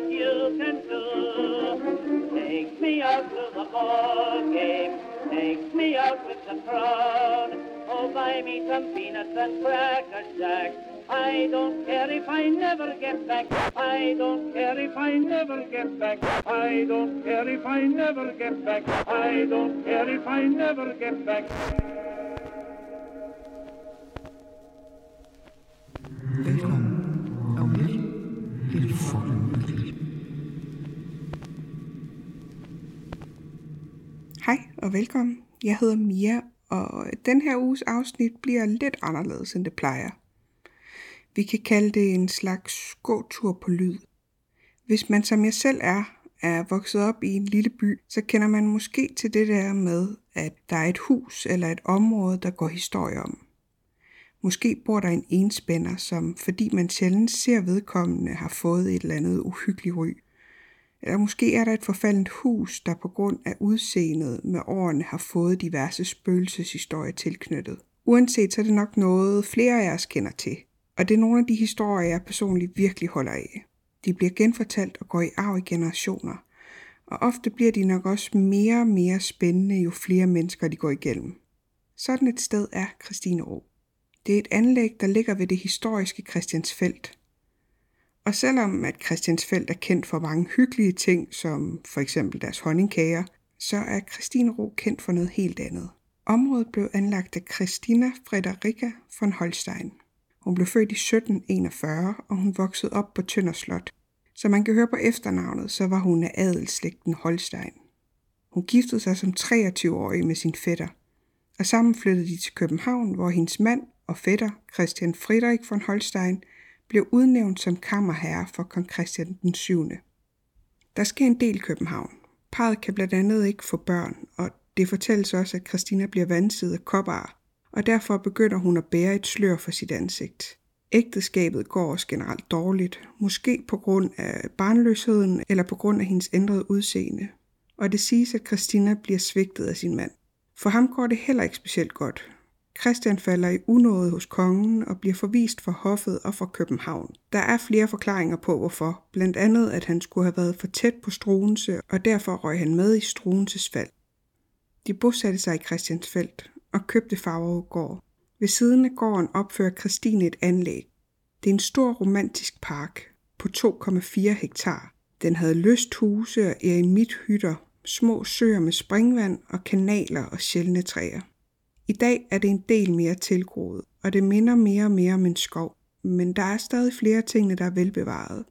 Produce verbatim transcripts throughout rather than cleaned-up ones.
what you can do. Take me out to the ball game. Take me out with the crowd. Oh, buy me some peanuts and Cracker Jack. I don't care if I never get back. I don't care if I never get back. I don't care if I never get back. I don't care if I never get back. Velkommen og vel til Folkemødet. Hej og velkommen. Jeg hedder Mia, og den her uges afsnit bliver lidt anderledes end det plejer. Vi kan kalde det en slags gåtur på lyd. Hvis man som jeg selv er, er vokset op i en lille by, så kender man måske til det der med, at der er et hus eller et område, der går historie om. Måske bor der en enspænder, som fordi man sjældent ser vedkommende, har fået et eller andet uhyggeligt ry. Eller måske er der et forfaldent hus, der på grund af udseendet med årene har fået diverse spøgelseshistorier tilknyttet. Uanset så er det nok noget, flere af os kender til. Og det er nogle af de historier, jeg personligt virkelig holder af. De bliver genfortalt og går i arv i generationer. Og ofte bliver de nok også mere og mere spændende, jo flere mennesker de går igennem. Sådan et sted er Kristinero. Det er et anlæg, der ligger ved det historiske Christiansfeld. Og selvom at Christiansfeld er kendt for mange hyggelige ting, som for eksempel deres honningkager, så er Kristinero kendt for noget helt andet. Området blev anlagt af Christina Frederikke von Holstein. Hun blev født i sytten enogfyrre, og hun voksede op på Tønderslot. Som man kan høre på efternavnet, så var hun af adelsslægten Holstein. Hun giftede sig som treogtyve-årig med sin fætter, og sammen flyttede de til København, hvor hendes mand og fætter, Christian Frederik von Holstein, blev udnævnt som kammerherre for kong Christian den syvende. Der sker en del i København. Parret kan blandt andet ikke få børn, og det fortælles også, at Christina bliver vansiget af kopper, og derfor begynder hun at bære et slør for sit ansigt. Ægteskabet går også generelt dårligt, måske på grund af barnløsheden eller på grund af hendes ændrede udseende. Og det siges, at Christina bliver svigtet af sin mand. For ham går det heller ikke specielt godt. Christian falder i unåde hos kongen og bliver forvist fra hoffet og fra København. Der er flere forklaringer på hvorfor, blandt andet at han skulle have været for tæt på Struensee, og derfor røg han med i Struensees fald. De bosatte sig i Christiansfeld og købte Favreugård. Ved siden af gården opfører Kristine et anlæg. Det er en stor romantisk park på to komma fire hektar. Den havde lysthuse og eremithytter, små søer med springvand og kanaler og sjældne træer. I dag er det en del mere tilgroet, og det minder mere og mere om en skov. Men der er stadig flere tingene, der er velbevaret.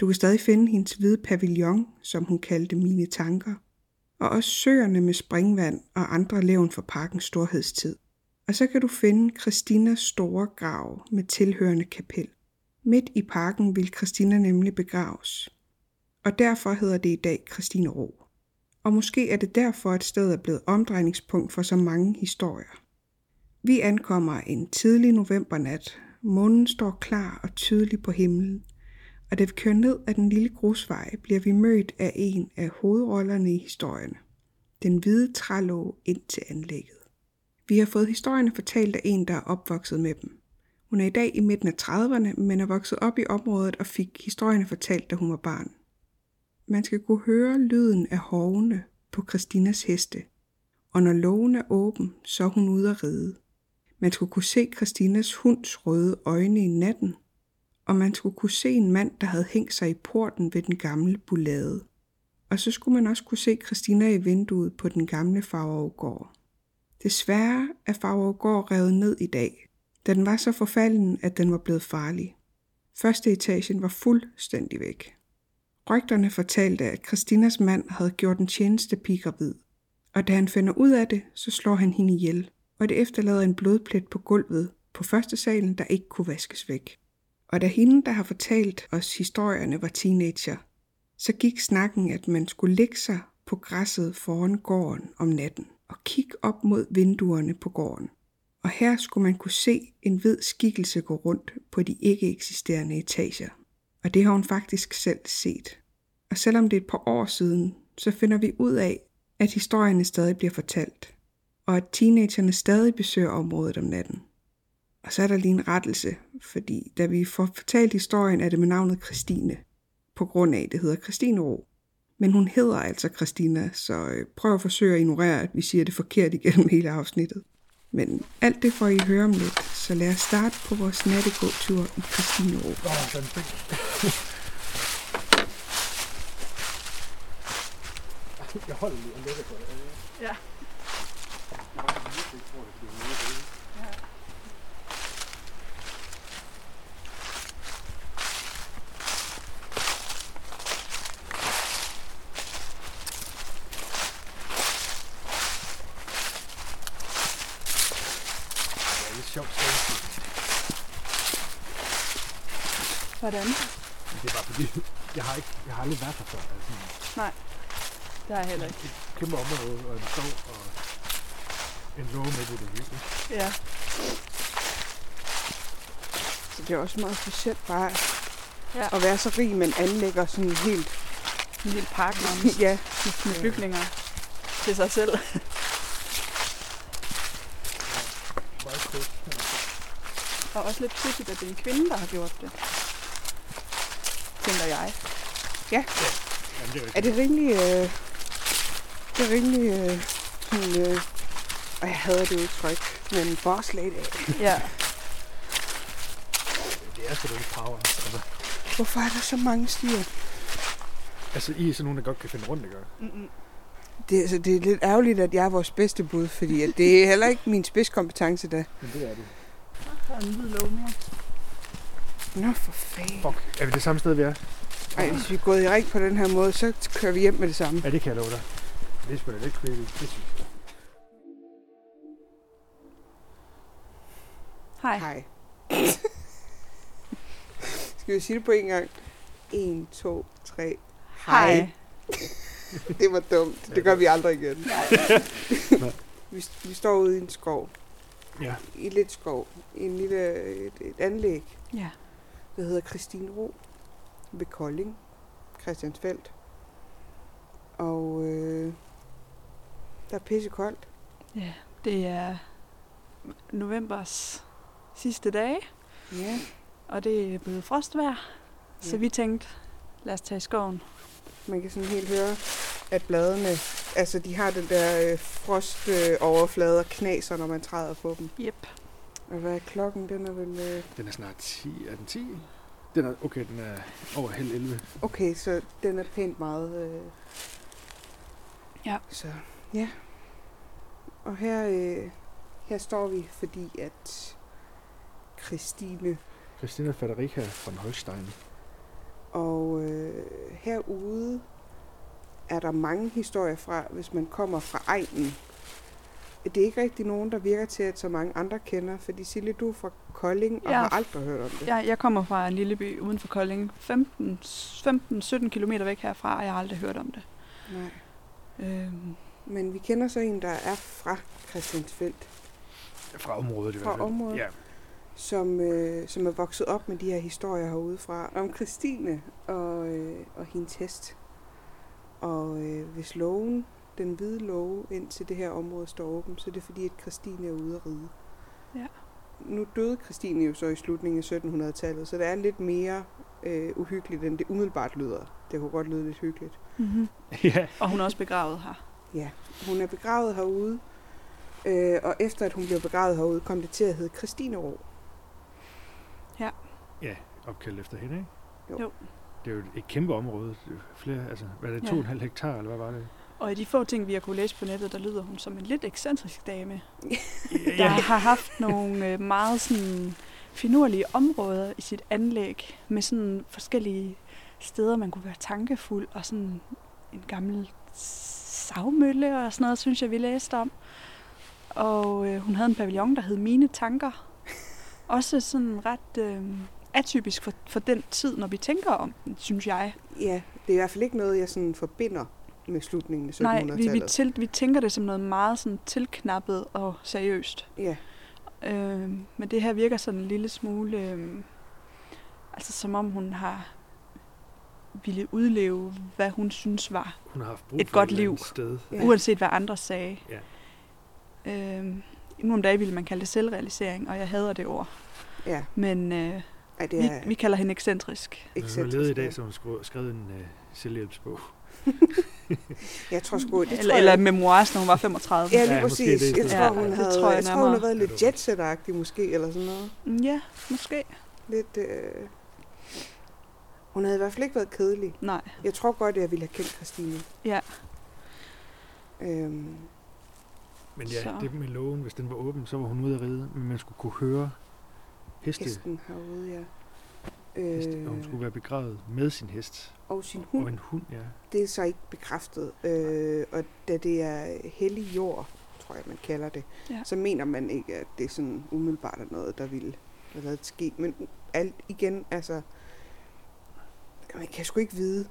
Du kan stadig finde hendes hvide pavillon, som hun kaldte Mine Tanker, og også søerne med springvand og andre levn fra parkens storhedstid. Og så kan du finde Kristinas store grav med tilhørende kapel. Midt i parken vil Kristina nemlig begraves, og derfor hedder det i dag Kristinero. Og måske er det derfor, at stedet er blevet omdrejningspunkt for så mange historier. Vi ankommer en tidlig novembernat. Månen står klar og tydelig på himlen, og da vi kører ned ad den lille grusvej, bliver vi mødt af en af hovedrollerne i historien. Den hvide trælåge ind til anlægget. Vi har fået historierne fortalt af en, der er opvokset med dem. Hun er i dag i midten af trediverne, men er vokset op i området og fik historierne fortalt, da hun var barn. Man skal kunne høre lyden af hovene på Kristinas heste, og når lågen er åben, så er hun ude at ride. Man skulle kunne se Kristinas hunds røde øjne i natten, og man skulle kunne se en mand, der havde hængt sig i porten ved den gamle bulade. Og så skulle man også kunne se Kristina i vinduet på den gamle Favreugård. Desværre er Favreugård revet ned i dag, da den var så forfalden, at den var blevet farlig. Første etagen var fuldstændig væk. Rygterne fortalte, at Kristinas mand havde gjort en tjenestepige gravid, og da han finder ud af det, så slår han hende ihjel, og det efterlader en blodplet på gulvet på første salen, der ikke kunne vaskes væk. Og da hende, der har fortalt os historierne, var teenager, så gik snakken, at man skulle lægge sig på græsset foran gården om natten og kigge op mod vinduerne på gården. Og her skulle man kunne se en hvid skikkelse gå rundt på de ikke eksisterende etager. Og det har hun faktisk selv set. Og selvom det er et par år siden, så finder vi ud af, at historierne stadig bliver fortalt, og at teenagerne stadig besøger området om natten. Og så er der lige en rettelse, fordi da vi får fortalt historien, er det med navnet Kristine. på grund af, at det hedder Kristinero. Men hun hedder altså Christina, så prøv at forsøge at ignorere, at vi siger det forkert igennem hele afsnittet. Men alt det får I høre om lidt, så lad os starte på vores nattegåtur i Kristinero. Jeg holder lige og lægger på det. Ja. Hvordan? Det er bare fordi, jeg har, ikke, jeg har aldrig været her før. Altså. Nej, det har jeg heller ikke. Et kæmpe område, og en skov, og en låge med det, det hele. Ja. Så det er også meget specielt bare ja. At være så rig, men anlægger sådan en helt... En helt park ja. Med bygninger ja. Til sig selv. Ja, meget fedt. Og også lidt tydeligt, at det er en kvinde, der har gjort det. Tænker jeg. Ja. Ja. Jamen, det er, er det rimelig... Øh, det er rimelig... Øh, sådan, øh, og jeg hader det udtryk, men forslag af. Ja. Det er sgu da ikke power. Altså. Hvorfor er der så mange stier? Altså, I er sådan nogen, der godt kan finde rundt, ikke? Mm-mm. Det, altså, det er lidt ærgerligt, at jeg er vores bedste bud, fordi at det er heller ikke min spidskompetence, da. Men det er det. Der er en hvid låge mere. Nå for fanden. Fuck, er vi det samme sted, vi er? Ej, hvis vi er gået i ring på den her måde, så kører vi hjem med det samme. Ja, det kan jeg love dig. Det er sgu da lidt creepy. Det synes jeg. Hej. Hej. Skal vi sige det på en gang? En, to, tre. Hej. Hej. Det var dumt. Det gør vi aldrig igen. vi, vi står ude i en skov. Ja. I lidt skov. I en lille, et, et anlæg. Ja. Det hedder Kristinero ved Kolding, Christiansfeld. Og øh, der er pissekoldt. Ja, det er novembers sidste dage. Ja. Og det er blevet frostvejr, ja. Så vi tænkte, lad os tage i skoven. Man kan sådan helt høre, at bladene, altså de har den der øh, frostoverflade og knaser, når man træder på dem. Yep. Og hvad er klokken? Den er vel... Øh... Den er snart ti. Er den ti? Den er, okay, den er over halv elleve. Okay, så den er pænt meget... Øh... Ja. Så, ja. Og her, øh, her står vi, fordi at Kristine... Christina Frederikke von Holstein. Og øh, herude er der mange historier fra, hvis man kommer fra egnen. Det er ikke rigtig nogen, der virker til, at så mange andre kender, fordi Silje, du er fra Kolding og ja, har aldrig hørt om det. Ja, jeg kommer fra en lille by uden for Kolding, femten sytten kilometer væk herfra, og jeg har aldrig hørt om det. Nej. Øhm. Men vi kender så en, der er fra Christiansfeld. Fra området i hvert fald. Fra området, ja. som, øh, som er vokset op med de her historier herudefra, om Kristine og, øh, og hendes hest. Og øh, hvis loven... den hvide låge indtil det her område står åben, så det er fordi, at Kristine er ude at ride. Ja. Nu døde Kristine jo så i slutningen af sytten hundrede-tallet, så det er lidt mere øh, uhyggeligt, end det umiddelbart lyder. Det kunne godt lyde lidt hyggeligt. Mm-hmm. Yeah. Og hun er også begravet her. Ja, hun er begravet herude, øh, og efter at hun blev begravet herude, kom det til at hedde Kristinero. Ja. Ja, opkaldt efter hende, ikke? Jo. jo. Det er jo et kæmpe område. Flere, altså, hvad er det, to komma fem ja. Hektar, eller hvad var det? Og i de få ting, vi har kunne læse på nettet, der lyder hun som en lidt ekscentrisk dame, yeah. der har haft nogle meget sådan finurlige områder i sit anlæg, med sådan forskellige steder, man kunne være tankefuld, og sådan en gammel savmølle og sådan noget, synes jeg, vi læste om. Og øh, hun havde en pavillon, der hed Mine Tanker. Også sådan ret... Øh, atypisk for, for den tid, når vi tænker om den, synes jeg. Ja, det er i hvert fald ikke noget, jeg sådan forbinder med slutningen af sytten hundrede-tallet. Nej, vi, vi, til, vi tænker det som noget meget sådan tilknappet og seriøst. Ja. Øh, men det her virker sådan en lille smule, øh, altså som om hun har ville udleve, hvad hun synes var hun har haft brug et for godt et liv, sted. Ja. Uanset hvad andre sagde. Ja. Øh, nu om dagen ville man kalde det selvrealisering, og jeg hader det ord. Ja. Men... Øh, Ej, det er... vi, vi kalder hende ekscentrisk. Hun har levet i dag, så hun har skrevet en uh, selvhjælpsbog. Jeg tror sgu... Det eller tror, eller jeg... memoirs, når hun var femogtredive. Ja, lige præcis. Ja, jeg tror, hun ja, havde, tror jeg jeg tror, hun havde været lidt jetset-agtig måske, eller sådan noget. Ja, måske. Lidt... Øh... Hun havde i hvert fald ikke været kedelig. Nej. Jeg tror godt, jeg ville have kendt Kristine. Ja. Øhm... Men ja, så. Det med lågen, hvis den var åben, så var hun ude at ride, men man skulle kunne høre heste. Hesten herude, ja. Heste, og hun skulle være begravet med sin hest. Og sin hund. Og en hund, ja. Det er så ikke bekræftet. Øh, og da det er hellig jord, tror jeg, man kalder det, ja. Så mener man ikke, at det er sådan umiddelbart er noget, der ville have været ske. Men alt igen, altså, man kan sgu ikke vide.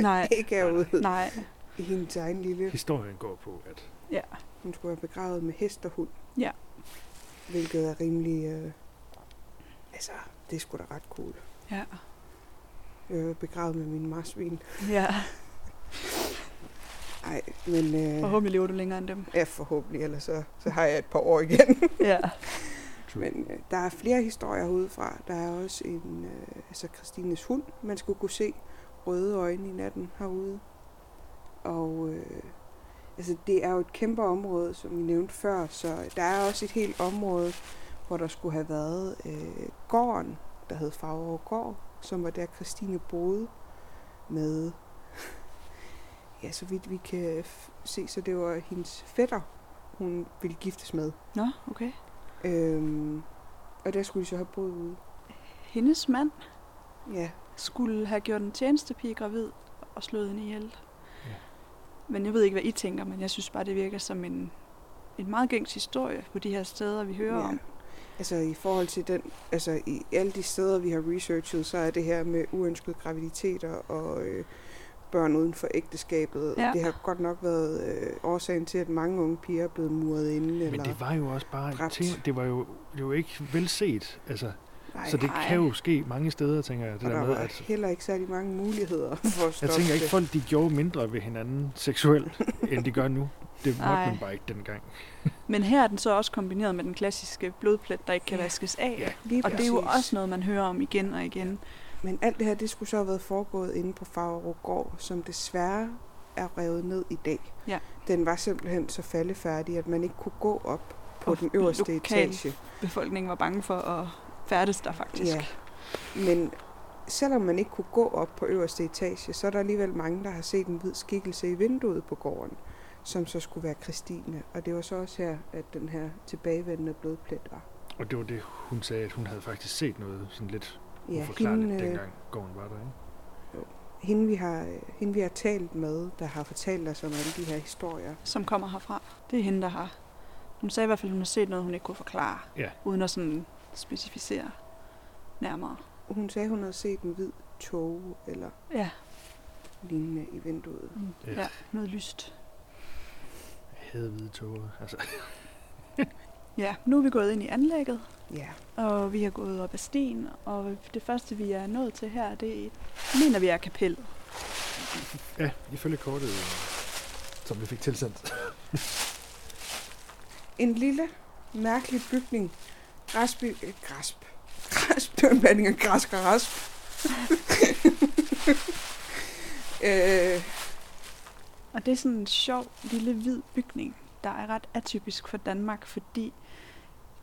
Nej. Ikke herude. Nej. I hendes egen lille... Historien går på, at... Ja. Hun skulle være begravet med hest og hund. Ja. Hvilket er rimelig... Øh, altså, det er sgu da ret cool. Ja. Jeg var begravet med min marsvin. Ja. Ej, men... Øh, forhåbentlig lever du længere end dem. Ja, forhåbentlig. Ellers så, så har jeg et par år igen. Ja. Men øh, der er flere historier herudefra. Der er også en... Øh, altså, Kristines hund. Man skulle kunne se røde øjne i natten herude. Og... Øh, altså, det er jo et kæmpe område, som vi nævnte før, så der er også et helt område, hvor der skulle have været øh, gården, der hed Favreugård, som var der Kristine boede med, ja, så vidt vi kan f- se, så det var hendes fætter, hun ville giftes med. Nå, okay. Øhm, og der skulle de så have boet ude. Hendes mand ja. Skulle have gjort en tjenestepige gravid og slået hende ihjel. Men jeg ved ikke, hvad I tænker, men jeg synes bare, det virker som en, en meget gængs historie på de her steder, vi hører ja. Om. Altså i forhold til den, altså i alle de steder, vi har researchet, så er det her med uønskede graviditeter og øh, børn uden for ægteskabet. Ja. Det har godt nok været øh, årsagen til, at mange unge piger er blevet muret inde. Men eller det var jo også bare dræbt. En ting, det var jo, det var ikke velset, altså. Ej, så det ej. Kan jo ske mange steder, tænker jeg. Det og der, der med, var at heller ikke særlig mange muligheder for at stoppe. Jeg tænker ikke, folk de gjorde mindre ved hinanden seksuelt, end de gør nu. Det måtte man bare ikke dengang. Men her er den så også kombineret med den klassiske blodplet, der ikke kan ja. Vaskes af. Ja. Og det er præcis. Jo også noget, man hører om igen og igen. Ja. Men alt det her, det skulle så have været foregået inde på Favreugård, som desværre er revet ned i dag. Ja. Den var simpelthen så faldefærdig, at man ikke kunne gå op på og den øverste etage. Befolkningen var bange for at... færdes der faktisk. Ja. Men selvom man ikke kunne gå op på øverste etage, så er der alligevel mange, der har set en hvid skikkelse i vinduet på gården, som så skulle være Kristine. Og det var så også her, at den her tilbagevendende blodplet var. Og det var det, hun sagde, at hun havde faktisk set noget sådan lidt ja, uforklarligt, hende, dengang gården var der, ikke? Jo. Hende, vi har, hende, vi har talt med, der har fortalt os om alle de her historier. Som kommer herfra. Det er hende, der har. Hun sagde i hvert fald, at hun har set noget, hun ikke kunne forklare. Ja. Uden at sådan... specificere nærmere. Hun sagde, hun havde set en hvid tåge eller ja. Lignende i vinduet. Mm. Ja. Ja, noget lyst. Jeg havde hvide tåger, altså. Ja, nu er vi gået ind i anlægget, ja. Og vi har gået op ad stien, og det første, vi er nået til her, det mener vi er kapellet. Ja, ifølge kortet, som vi fik tilsendt. En lille, mærkelig bygning. Græsby, eh, græsp, græsp, det var en blanding af græsk og rasp. øh. Og det er sådan en sjov lille hvid bygning, der er ret atypisk for Danmark, fordi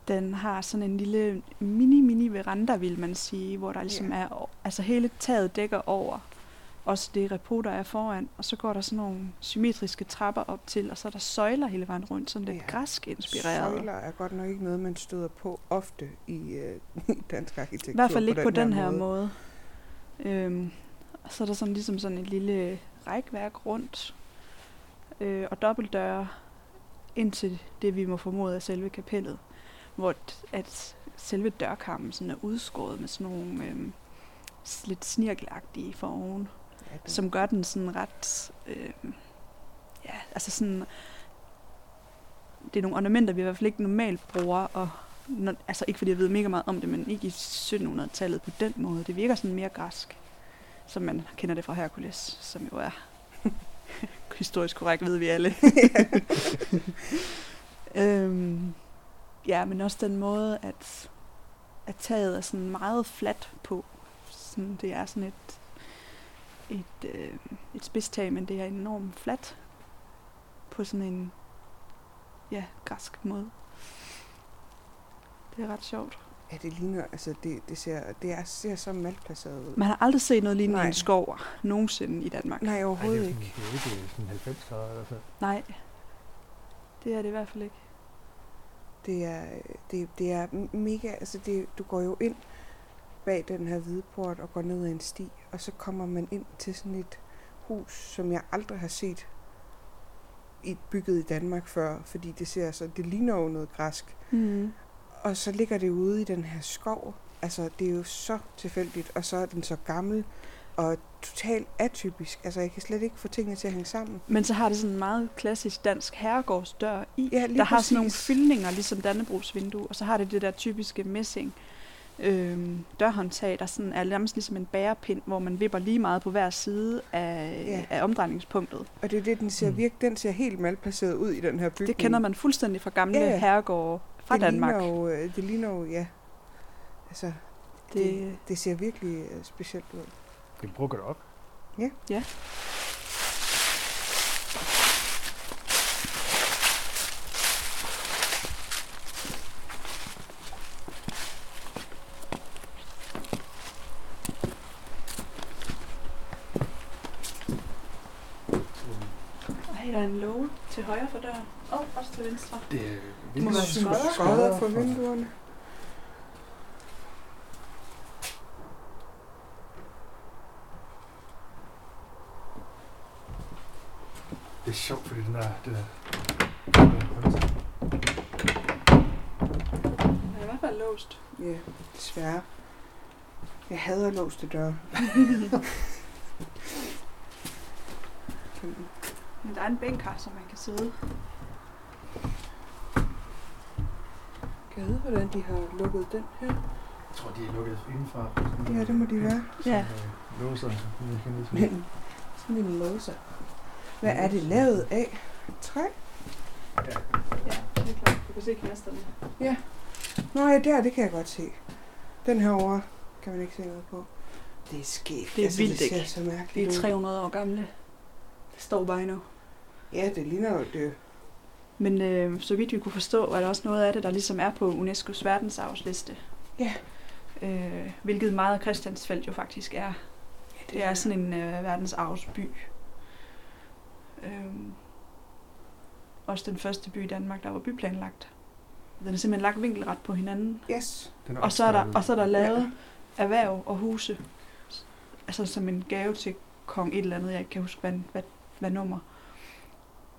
den har sådan en lille mini-mini-veranda, vil man sige, hvor der ligesom yeah. er, altså hele taget dækker over, også det repo, der er foran, og så går der sådan nogle symmetriske trapper op til, og så er der søjler hele vejen rundt, sådan lidt ja. Græsk-inspireret. Søjler er godt nok ikke noget, man støder på ofte i øh, dansk arkitektur. I hvert fald ikke på den, på den her, her måde. måde. Øhm, og så er der sådan ligesom sådan et lille rækværk rundt, øh, og dobbeltdøre indtil det, vi må formode af selve kapellet, hvor at selve dørkarmen sådan er udskåret med sådan nogle... Øh, lidt snirkelagtige for oven, ja, som gør den sådan ret, øh, ja, altså sådan, det er nogle ornamenter, vi i hvert fald ikke normalt bruger, og når, altså ikke fordi jeg ved mega meget om det, men ikke i sytten hundrede-tallet på den måde. Det virker sådan mere græsk, som man kender det fra Herkules, som jo er historisk korrekt, ved vi alle. øhm, ja, men også den måde, at at taget er sådan meget fladt på. Sådan, det er sådan et, et, øh, et spidstag, men det er enormt fladt på sådan en ja, græsk måde. Det er ret sjovt. Ja, det ligner, altså det, det, ser, det er, ser så malplaceret ud. Man har aldrig set noget lignende en skov nogensinde i Danmark. Nej, overhovedet ikke. Det er jo ikke halvfems grader i hvert fald. Nej, det er det i hvert fald ikke. Det er, det, det er mega, altså det, du går jo ind bag den her hvide port og går ned ad en sti, og så kommer man ind til sådan et hus, som jeg aldrig har set i, bygget i Danmark før, fordi det ser så, det ligner jo noget græsk. Mm. Og så ligger det ude i den her skov. Altså, det er jo så tilfældigt, og så er den så gammel og totalt atypisk. Altså, jeg kan slet ikke få tingene til at hænge sammen. Men så har det sådan en meget klassisk dansk herregårdsdør i. Ja, der har præcis. Sådan nogle fyldninger, ligesom Dannebrogsvindue, og så har det det der typiske messing øhm, dørhåndtag, der sådan er nærmest ligesom en bærepind, hvor man vipper lige meget på hver side af, ja. af omdrejningspunktet. Og det er det, den ser, virke, den ser helt malplaceret ud i den her bygning. Det kender man fuldstændig fra gamle ja. herregårde. Det ligner, jo, det ligner jo, ja, altså, det, det, det ser virkelig specielt ud. Det bruger det op. Ja. Ja. Hey, der er en låge til højre for døren. Åh, oh, også til venstre. Det er det må være skodder. Skodder for vinduerne. Det er sjovt, fordi den er... Den er den er i hvert fald låst. Ja, desværre. Jeg hader låste døre. Men der er en bænk her, som man kan sidde. Jeg ved, hvordan de har lukket den her. Jeg tror, de har lukket indenfra. Ja, det må de være. Sådan, ja. Øh, låser. Sådan en låser. Hvad er det lavet af? Træ? Ja, ja det er klart. Du kan se knasterne. Ja. Nå ja, der, det kan jeg godt se. Den herovre kan man ikke se noget på. Det er skægt. Det er altså, vildt, ikke? Det er tre hundrede år gamle. Det står bare endnu. Ja, det ligner jo det. Men øh, så vidt vi kunne forstå, er der også noget af det, der ligesom er på U N E S C O's verdensarvsliste. Ja. Øh, hvilket meget af Christiansfeld jo faktisk er. Ja, det, det er sådan en øh, verdensarvsby. Øh, også den første by i Danmark, der var byplanlagt. Den er simpelthen lagt vinkelret på hinanden. Yes. Og så er der, og så er der lavet ja. erhverv og huse. Altså som en gave til kong et eller andet, jeg ikke kan huske, hvad, hvad, hvad nummer.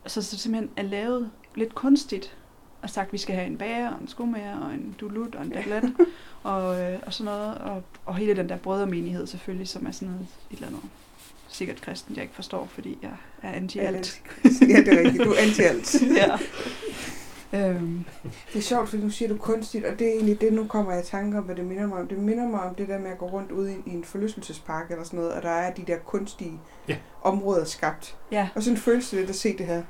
Så, så simpelthen er lavet lidt kunstigt og sagt, at vi skal have en bager, og en skomager, og en dulut, og en daglat, ja. og, øh, og sådan noget. Og, og hele den der brødremenighed selvfølgelig, som er sådan noget, et eller andet sikkert kristent, jeg ikke forstår, fordi jeg er anti-alt. Ja, det er rigtigt. Du er anti-alt. Ja. øhm. Det er sjovt, for nu siger du kunstigt, og det er egentlig det, nu kommer jeg i tanke om, hvad det minder mig om. Det minder mig om det der med at gå rundt ude i en forlystelsespark eller sådan noget, og der er de der kunstige ja. områder skabt. Ja. Og sådan føles det lidt at se det her.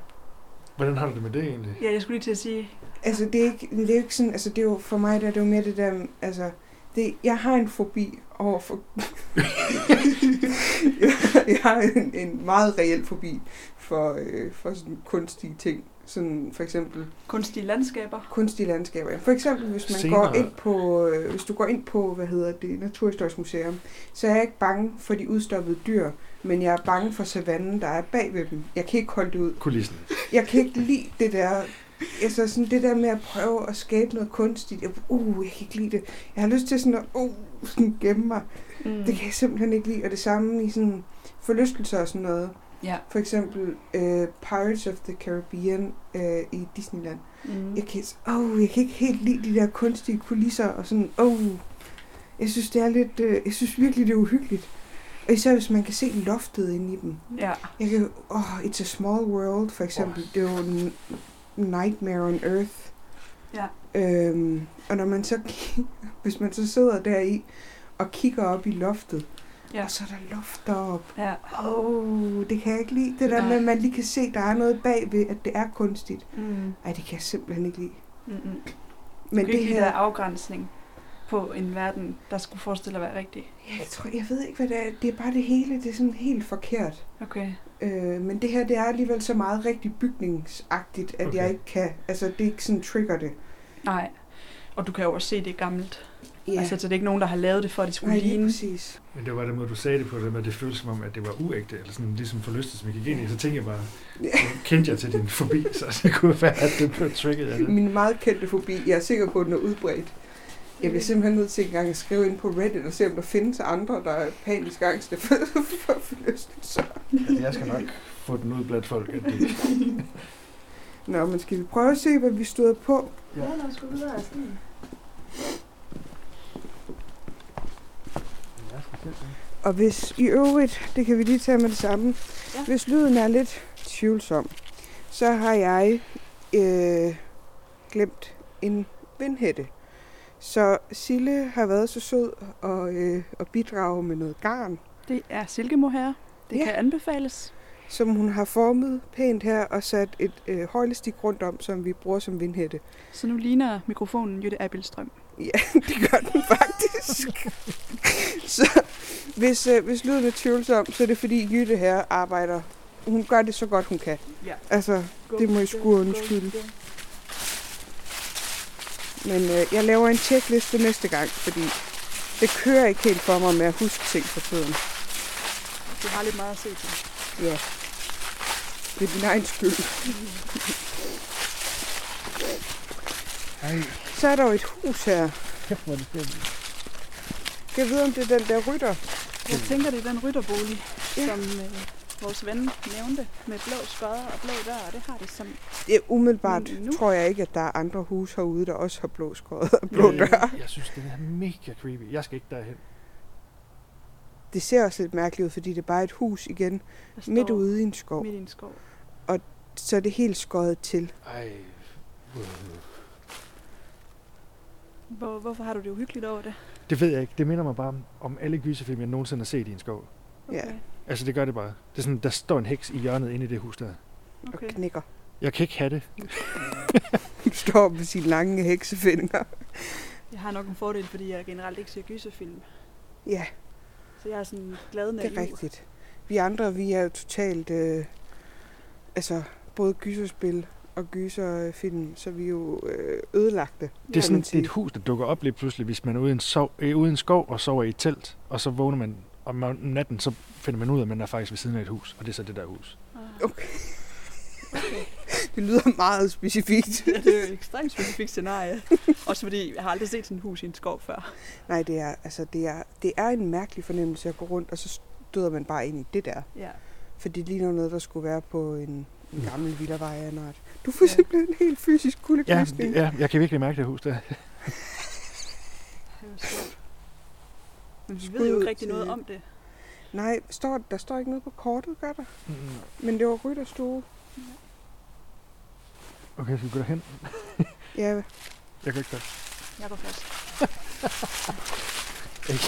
Hvordan har du det med det egentlig? Ja, jeg skulle lige til at sige... Altså, det er ikke, det er ikke sådan... Altså, det er jo for mig, der er det jo mere det der... Altså, det, jeg har en fobi overfor... jeg, jeg har en, en meget reel fobi for, øh, for sådan kunstige ting. Sådan for eksempel... Kunstige landskaber? Kunstige landskaber, ja. For eksempel, hvis man Senere. går ind på... Øh, hvis du går ind på, hvad hedder det, Naturhistorisk Museum, så er jeg ikke bange for de udstoppede dyr, men jeg er bange for savannen, der er bag ved dem. Jeg kan ikke holde det ud. Kulissen. Jeg kan ikke lide det der... Altså sådan det der med at prøve at skabe noget kunstigt. Uh, jeg kan ikke lide det. Jeg har lyst til sådan at uh, sådan gemme mig. Mm. Det kan jeg simpelthen ikke lide. Og det samme i sådan forlystelser og sådan noget. Ja. For eksempel uh, Pirates of the Caribbean uh, i Disneyland. Mm. Jeg, kan, oh, jeg kan ikke helt lide de der kunstige kulisser og sådan. Oh, jeg synes det er lidt. Uh, jeg synes virkelig det er uhyggeligt. Og især hvis man kan se loftet inde i dem. Ja. Jeg kan. Oh, It's a Small World for eksempel. Oh. Det er jo en Nightmare on Earth. Ja. Øhm, og når man så hvis man så sidder deri og kigger op i loftet, ja. og så er der loft derop. Ja. Oh, det kan jeg ikke lide. Det der med, at man lige kan se, der er noget bagved, at det er kunstigt. Mm. Ej, det kan jeg simpelthen ikke lide. Mm-mm. Men det her afgrænsning på en verden, der skulle forestille at være rigtig? Jeg tror, jeg ved ikke, hvad det er. Det er bare det hele, det er sådan helt forkert. Okay. Øh, men det her, det er alligevel så meget rigtig bygningsagtigt, at okay. jeg ikke kan, altså det er ikke sådan trigger det. Nej, og du kan jo også se, det er gammelt. Yeah. Altså, så det er ikke nogen, der har lavet det for, at de skulle Nej, ligne. Præcis. Men det var den måde, du sagde det på, det med, at det føltes som om, at det var uægte, eller sådan ligesom forlystet, som jeg gik ind i. Så tænkte jeg bare, kendte jeg til din fobi, så det kunne være, at det blev trigget af det. Min meget kendte fobi, jeg er sikker på, at den er udbredt. Jeg bliver simpelthen nødt til engang at skrive ind på Reddit og se, om der findes andre, der er panisk angste for forlystelser. Altså, jeg skal nok få den ud blandt folk, at det... Nå, men skal vi prøve at se, hvad vi stod på? Ja, ja når vi skulle videre af sådan. Og hvis i øvrigt, det kan vi lige tage med det samme, ja. Hvis lyden er lidt tvivlsom, så har jeg øh, glemt en vindhætte. Så Sille har været så sød og, øh, og bidrage med noget garn. Det er silkemohair. Det ja. Kan anbefales. Som hun har formet pænt her og sat et øh, højlestik rundt om, som vi bruger som vindhætte. Så nu ligner mikrofonen Jytte Abildstrøm. Ja, det gør den faktisk. Så hvis, øh, hvis lyden er tvivlsom, så er det fordi Jytte her arbejder. Hun gør det så godt hun kan. Ja. Altså, go, det må I sgu undskylde. Men øh, jeg laver en checkliste næste gang, fordi det kører ikke helt for mig med at huske ting for tiden. Du har lidt meget at se til. Ja. Det er din egen skyld. Ej. Så er der jo et hus her. Kan jeg vide, om det er den der rytter? Jeg tænker, det er den rytterbolig, ja. Som øh, vores ven nævnte med blå skodder og blå dør, og det har det som... Det er umiddelbart, nu. Tror jeg ikke, at der er andre huse herude, der også har blå skodder og blå dør. Jeg, jeg synes, det er mega creepy. Jeg skal ikke derhen. Det ser også lidt mærkeligt ud, fordi det er bare et hus igen, midt ude i en skov. Midt i en skov. Og så er det helt skåret til. Ej... Hvor, hvorfor har du det uhyggeligt over det? Det ved jeg ikke. Det minder mig bare om, om alle gyserfilm, jeg nogensinde har set i en skov. Okay. Ja. Altså, det gør det bare. Det er sådan, der står en heks i hjørnet inde i det hus der. Okay. Og knækker. Jeg kan ikke have det. Hun står med sine lange heksefinger. Jeg har nok en fordel, fordi jeg generelt ikke ser gyserfilm. Ja. Så jeg er sådan glad med det. Det er rigtigt. Vi andre, vi er jo totalt... Øh, altså, både gyserspil... og gyserfilm, så vi jo ødelagte. Det er sådan det er et hus, der dukker op lige pludselig, hvis man er ude i en, sov, øh, ude i en skov og sover i et telt, og så vågner man om natten, så finder man ud af, at man er faktisk ved siden af et hus, og det er så det der hus. Okay. okay. Det lyder meget specifikt. Ja, det er et ekstremt specifikt scenarie. Også fordi, jeg har aldrig set sådan et hus i en skov før. Nej, det er, altså, det er, det er en mærkelig fornemmelse at gå rundt, og så støder man bare ind i det der. Ja. For det ligner noget, der skulle være på en... En gammel vildervej af en art. Du får ja. Simpelthen en helt fysisk kuldegysning. Ja, ja, jeg kan virkelig mærke det hus der. Vi ved jo ikke rigtig noget om det. Nej, står, der står ikke noget på kortet, gør der? Mm. Men det var rytterstue. Ja. Okay, skal vi gå derhen? ja. Jeg kan ikke godt. Jeg går først.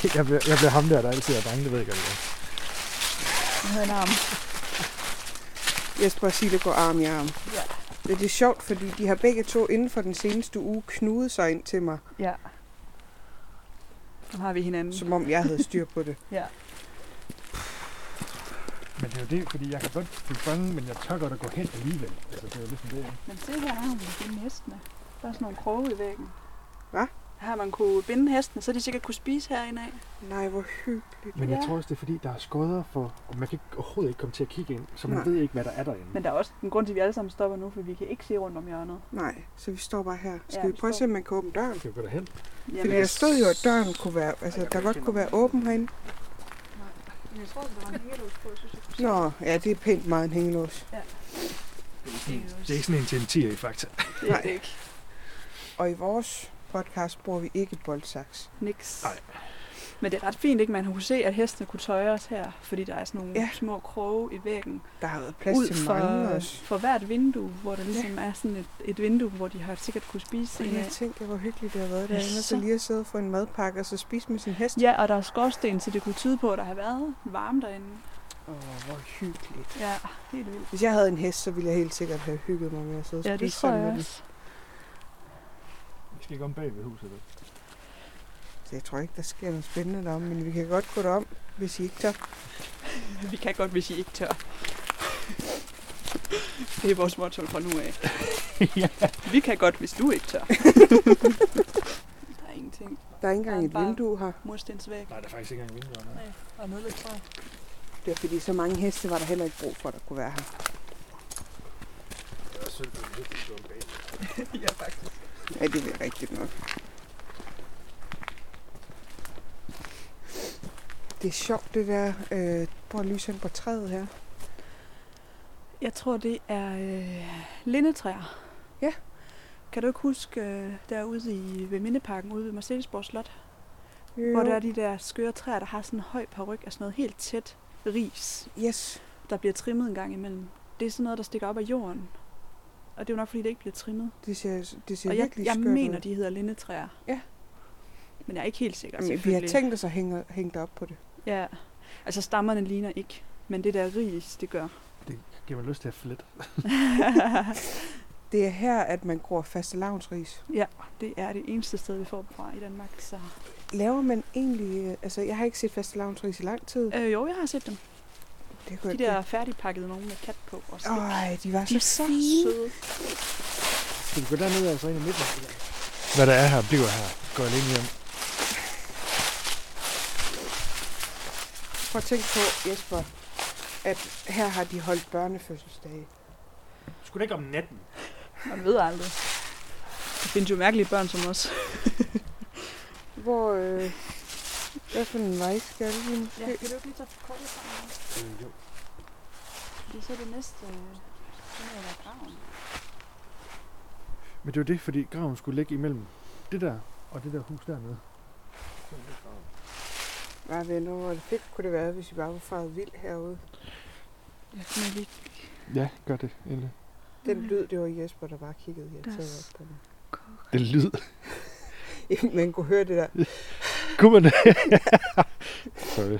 jeg, jeg, bliver, jeg bliver ham der, der altid er bange, det ved jeg godt. Jeg havde en arm. Jeg skal bare sige, at det går arm i arm. Ja. Det er sjovt, fordi de har begge to inden for den seneste uge knudet sig ind til mig. Ja. Så har vi hinanden. Som om jeg havde styr på det. ja. Men det er jo det, fordi jeg kan godt blive fanget, men jeg tør godt at gå hen alligevel. Altså, det er jo ligesom det. Men se her har man binde hestene. Der er sådan nogle kroge i væggen. Hvad? Her har man kunne binde hestene, så de sikkert kunne spise herinde af. Nej, hvor hyggeligt. Men jeg ja. tror også, det er fordi, der er skodder for, og man kan ikke, overhovedet ikke komme til at kigge ind, så man Nej. ved ikke, hvad der er derinde. Men der er også en grund til, at vi alle sammen stopper nu, for vi kan ikke se rundt om hjørnet. Nej, så vi står bare her. Skal ja, vi, vi prøve at se, om man kan åbne døren? Skal vi gå derhen? Jamen, fordi der stod jo, at døren kunne være, altså der godt kunne være åben herinde. Nej, men jeg tror, at der var en hængelås på, jeg synes, jeg kunne se. Nå, ja, det er pænt meget en hængelås. Ja. Det er ikke sådan en til en tier i fakta. Det er det ikke. Og i vores podcast bruger vi ikke boldsaks. Niks. Nej. Men det er ret fint, ikke? Man kunne se, at hestene kunne tøjres her, fordi der er sådan nogle ja. små kroge i væggen. Der har været plads til mange også. For hvert vindue, hvor der ligesom ja. er sådan et, et vindue, hvor de har sikkert kunne spise. Jeg tænker, hvor hyggeligt det har været derinde, så lige at sidde og få en madpakke og så spise med sin hest. Ja, og der er skorsten, så det kunne tyde på, at der har været varme derinde. Åh, oh, hvor hyggeligt. Ja, helt vildt. Hvis jeg havde en hest, så ville jeg helt sikkert have hygget mig med at sidde og ja, spise sammen med den. Vi skal ikke om bag ved huset. jeg tror ikke, der sker noget spændende derom, men vi kan godt gå derom, hvis I ikke tør. Vi kan godt, hvis I ikke tør. Det er vores motto fra nu af. Ja. Vi kan godt, hvis du ikke tør. Der er ingenting. Der er ikke engang et vindue her. Murstensvæg. Nej, der er faktisk ikke engang et vindue her. Nej, der er noget lidt fra. Det var fordi så mange heste var der heller ikke brug for, at der kunne være her. Det er også selvfølgelig en heste, der var bag. Ja, faktisk. Ja, det er rigtigt nok. Det er sjovt, det der. Øh, prøv at lyse ind på træet her. Jeg tror, det er øh, lindetræer. Ja. Kan du ikke huske øh, derude i, ved Mindeparken, ude ved Marselisborg Slot? Jo. Hvor der er de der skøre træer, der har sådan en høj paryk af sådan noget helt tæt ris. Yes. Der bliver trimmet en gang imellem. Det er sådan noget, der stikker op af jorden. Og det er jo nok, fordi det ikke bliver trimmet. Det ser, det ser og jeg, virkelig jeg skørt mener, ud. De hedder lindetræer. Ja. Men jeg er ikke helt sikker. Jamen, vi har tænkt os at hænge, hænge dig op på det. Ja. Altså stammerne ligner ikke. Men det der ris, det gør. Det giver mig lyst til at flette. Det er her, at man gror fastelavnsris. Ja, det er det eneste sted, vi får dem fra i Danmark. Så. Laver man egentlig... Altså, jeg har ikke set fastelavnsris i lang tid. Øh, jo, jeg har set dem. Det de der færdigpakkede nogen med kat på. Ej, de var de så, så søde. Skal vi gå dernede og så ind i midten? Hvad der er her, bliver her. Går jeg alene hjem. Prøv at tænke på, Jesper, at her har de holdt børnefødselsdage. Skulle det ikke om natten? Man ved aldrig. Det findes jo mærkelige børn som os. Hvor, øh, hvad for en vej skal vi måske? Ja, kan du ikke lige tage kortet sammen? Øh, jo. Det er så det næste, det må være graven. Men det var det, fordi graven skulle ligge imellem det der og det der hus dernede. Bare vende over, det fedt kunne det være, hvis I bare var faret vildt herude. Jeg kan ikke. Ja, gør det endelig. Den lyd, det var Jesper, der bare kiggede her til op på den. Den lyd? Jamen, man kunne høre det der. Kunne man det? Sorry.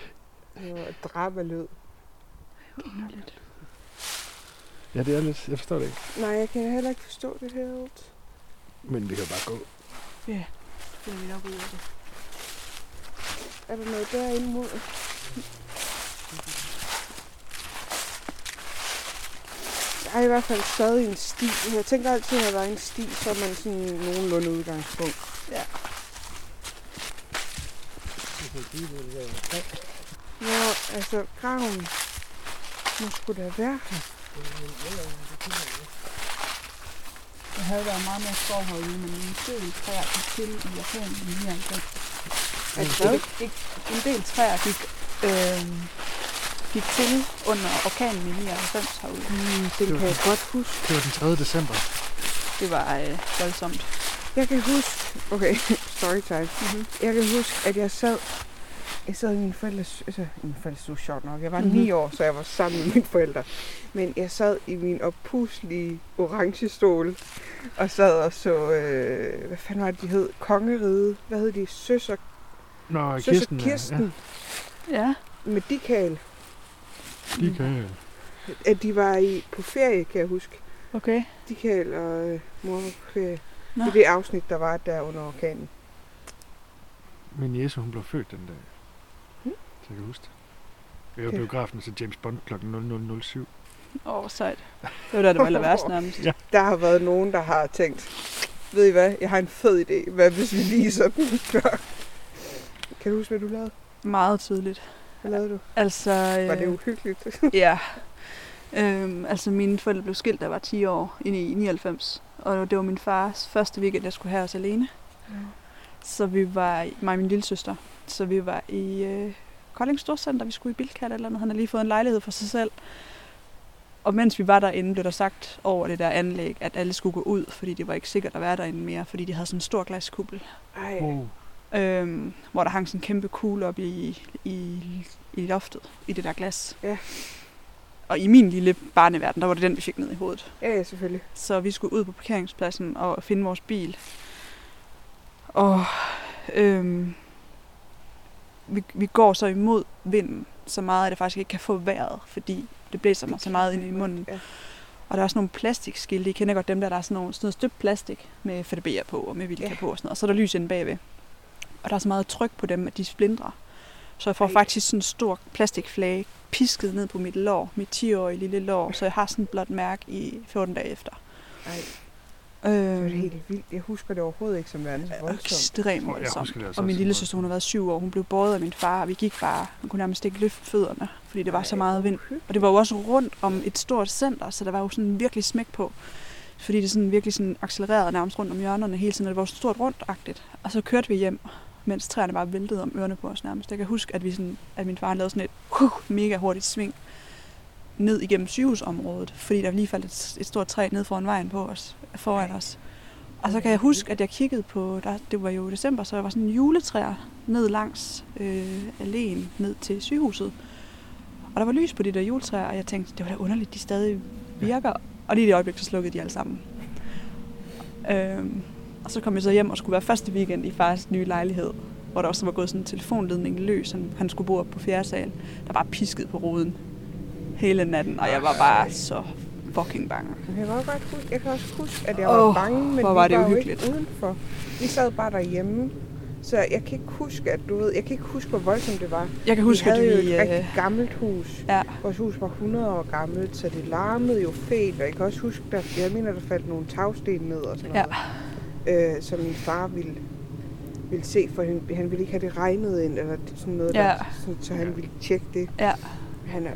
Det var et drama-lyd. Underligt. Ja, det er lidt. Jeg forstår det ikke. Nej, jeg kan heller ikke forstå det herude. Men vi kan bare gå. Ja, yeah. Det er vi nok ud af det. Er der noget der inde mod? Jeg er i hvert fald stadig en sti. Jeg tænker altid, at der er en sti, så er man sådan nogenlunde udgangspunkt. Ja. Nå, altså graven. Nu skulle der være her. Jeg havde været meget mere skov herude, men en del træer gik til i Japan i nioghalvfems. Altså, det ikke, en del træer gik, øh, gik til under orkanen i nioghalvfems herude. Mm, det kan jeg godt huske. Det var den tredje december. Det var øh, voldsomt. Jeg kan huske... Okay, storytime. Mm-hmm. Jeg kan huske, at jeg sad... Jeg sad i mine forældres... Altså, mine forældres var sjovt nok. Jeg var mm-hmm. ni år, så jeg var sammen med mine forældre. Men jeg sad i min oppuslige orange stol og sad og så... Øh, hvad fanden var det, de hed? Kongerige. Hvad hed de? Søsser... Nå, så Kirsten, så Kirsten ja. Ja. Med de kæl. De kæl. At de var i, på ferie, kan jeg huske. Okay. De kæl og øh, mor var på ferie. Nå. Det er det afsnit, der var der under orkanen. Men Jesse, hun blev født den dag. Hmm? Så jeg kan huske det. Jeg var okay. Biografen til James Bond kl. nul nul nul syv. Åh, oh, sejt. Det var da det var allerværst nærmest. Ja. Der har været nogen, der har tænkt, ved I hvad, jeg har en fed idé. Hvad hvis vi lige sådan gør? Kan du huske, hvad du lavede? Meget tydeligt. Hvad lavede du? Altså, øh, var det uhyggeligt? Ja. Øhm, altså, mine forældre blev skilt, da jeg var ti år, i nioghalvfems. Og det var min fars første weekend, jeg skulle have os alene. Mm. Så vi var, mig og min lille søster, så vi var i øh, Kolding Storcenter, vi skulle i Billcat eller noget. Han havde lige fået en lejlighed for sig selv. Og mens vi var derinde, blev der sagt over det der anlæg, at alle skulle gå ud, fordi det var ikke sikkert at være derinde mere, fordi de havde sådan en stor glaskuppel. Ej. Wow. Øhm, hvor der hang sådan en kæmpe kugle op i, i, i loftet, i det der glas. Ja. Og i min lille barneverden, der var det den, vi fik ned i hovedet. Ja, ja, selvfølgelig. Så vi skulle ud på parkeringspladsen og finde vores bil. Og øhm, vi, vi går så imod vinden så meget, at det faktisk ikke kan få vejret, fordi det blæser mig så meget ind i munden. Ja. Og der er også nogle plastikskilte, I kender godt dem der, der er sådan, nogle, sådan noget støbt plastik med fætter på og med vilka ja. På og sådan noget. Og så er der lys inde bagved. og der er så meget tryk på dem, at de splindrer. Så jeg får faktisk sådan en stor plastikflage pisket ned på mit lår, mit ti-årige lille lår, så jeg har sådan et blåt mærke i fjorten dage efter. Ej. Det var helt vildt. Jeg husker det overhovedet ikke som værende voldsomt. Ekstremt voldsomt. Altså og min lille søster, hun har været syv år. Hun blev båret af min far, og vi gik bare. Hun kunne nærmest ikke løfte fødderne, fordi det var så meget vind. Og det var jo også rundt om et stort center, så der var jo sådan virkelig smæk på. Fordi det sådan virkelig sådan accelererede nærmest rundt om hjørnerne hele tiden. Det var jo stort rundt-agtigt. Og så kørte vi hjem, mens træerne bare væltede om ørerne på os nærmest. Jeg kan huske, at, vi sådan, at min far lavede sådan et uh, mega hurtigt sving ned igennem sygehusområdet, fordi der lige faldt et, et stort træ ned foran vejen på os, foran os. Og så kan jeg huske, at jeg kiggede på, der, det var jo i december, så der var sådan juletræer ned langs øh, alléen ned til sygehuset. Og der var lys på de der juletræer, og jeg tænkte, det var da underligt, de stadig virker. Og lige i det øjeblik, så slukkede de alle sammen. Øh, og så kom jeg så hjem og skulle være første weekend i fars nye lejlighed, hvor der også var gået sådan en telefonledning løs, han, han skulle bo op på fjerde sal, der var pisket på ruden hele natten, og jeg var bare så fucking bange. Jeg kan også godt huske, jeg kan også huske at jeg var oh, bange, men var vi var jo ikke udenfor. Vi sad bare derhjemme, så jeg kan ikke huske, at du ved, jeg kan ikke huske, hvor voldsomt det var. Jeg kan huske, vi havde at vi, jo et rigtig gammelt hus. Ja. Vores hus var hundrede år gammelt, så det larmede jo fedt, og jeg kan også huske, der, jeg mener, der faldt nogle tagsten ned og sådan noget, ja. øh, som min far ville, ville se, for han, han ville ikke have det regnet ind, eller sådan noget, ja. der, sådan, så han ville tjekke det. Ja. Han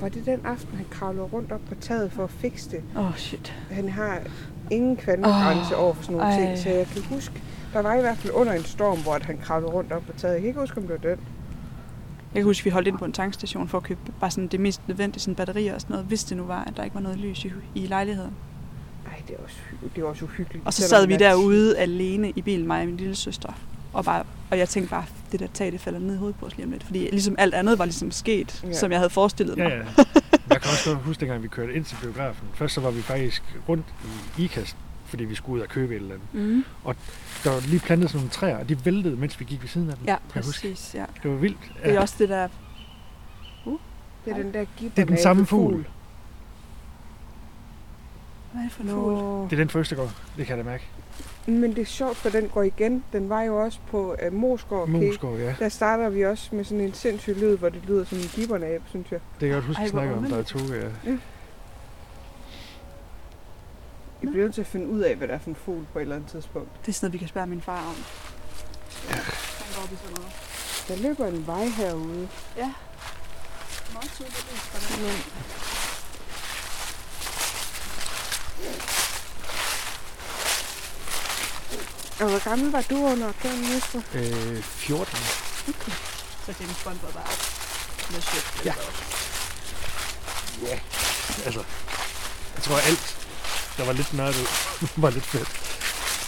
Var det den aften, han kravlede rundt op på taget for at fikse det? Åh, oh, shit. Han har ingen kvandegrænse oh, over for sådan nogle ej. ting, så jeg kan huske, der var i hvert fald under en storm, hvor han kravlede rundt op på taget. Jeg kan ikke huske, om det var den. Jeg kan huske, vi holdt ind på en tankstation for at købe bare sådan det mest nødvendige, sådan batterier og sådan noget, hvis det nu var, at der ikke var noget lys i, i lejligheden. Ej, det var også, det var også uhyggeligt. Og så sad vi derude alene i bilen, mig og min lille søster. Og, bare, og jeg tænkte bare, det der tag, det falder ned i hovedet på os lige om lidt. Fordi ligesom alt andet var ligesom sket, ja. som jeg havde forestillet mig. Ja, ja. Jeg kan også huske, dengang vi kørte ind til biografen. Først så var vi faktisk rundt i Ikast, fordi vi skulle ud og købe et eller andet. Mm. Og der var lige plantet sådan nogle træer, og de væltede, mens vi gik ved siden af dem. Ja, præcis. Ja. Det var vildt. Ja. Det er også det der... Uh, det er den der gibber. Det er den samme fugl. fugl. Hvad er det for noget? Det er den første går, det kan jeg da mærke. Men det er sjovt, for den går igen. Den var jo også på uh, Moesgaard. Moesgaard, ja. Der starter vi også med sådan en sindssyg lyd, hvor det lyder som en gibbernab, synes jeg. Det kan jeg godt huske, at snakke om, der er to, ja. ja. Jeg bliver nødt til at finde ud af, hvad der er for en fugl på et eller andet tidspunkt. Det er sådan noget, vi kan spørge min far om. Ja. Der løber en vej herude. Ja. Meget tydeligt lys fra den. Men... Og hvor gammel var du under orkanen, Jesper? Øh, fjorten. Okay. Så din sponsor var bare med shit? Ja. Ja. Altså, jeg tror alt, der var lidt nørdet, var lidt fedt.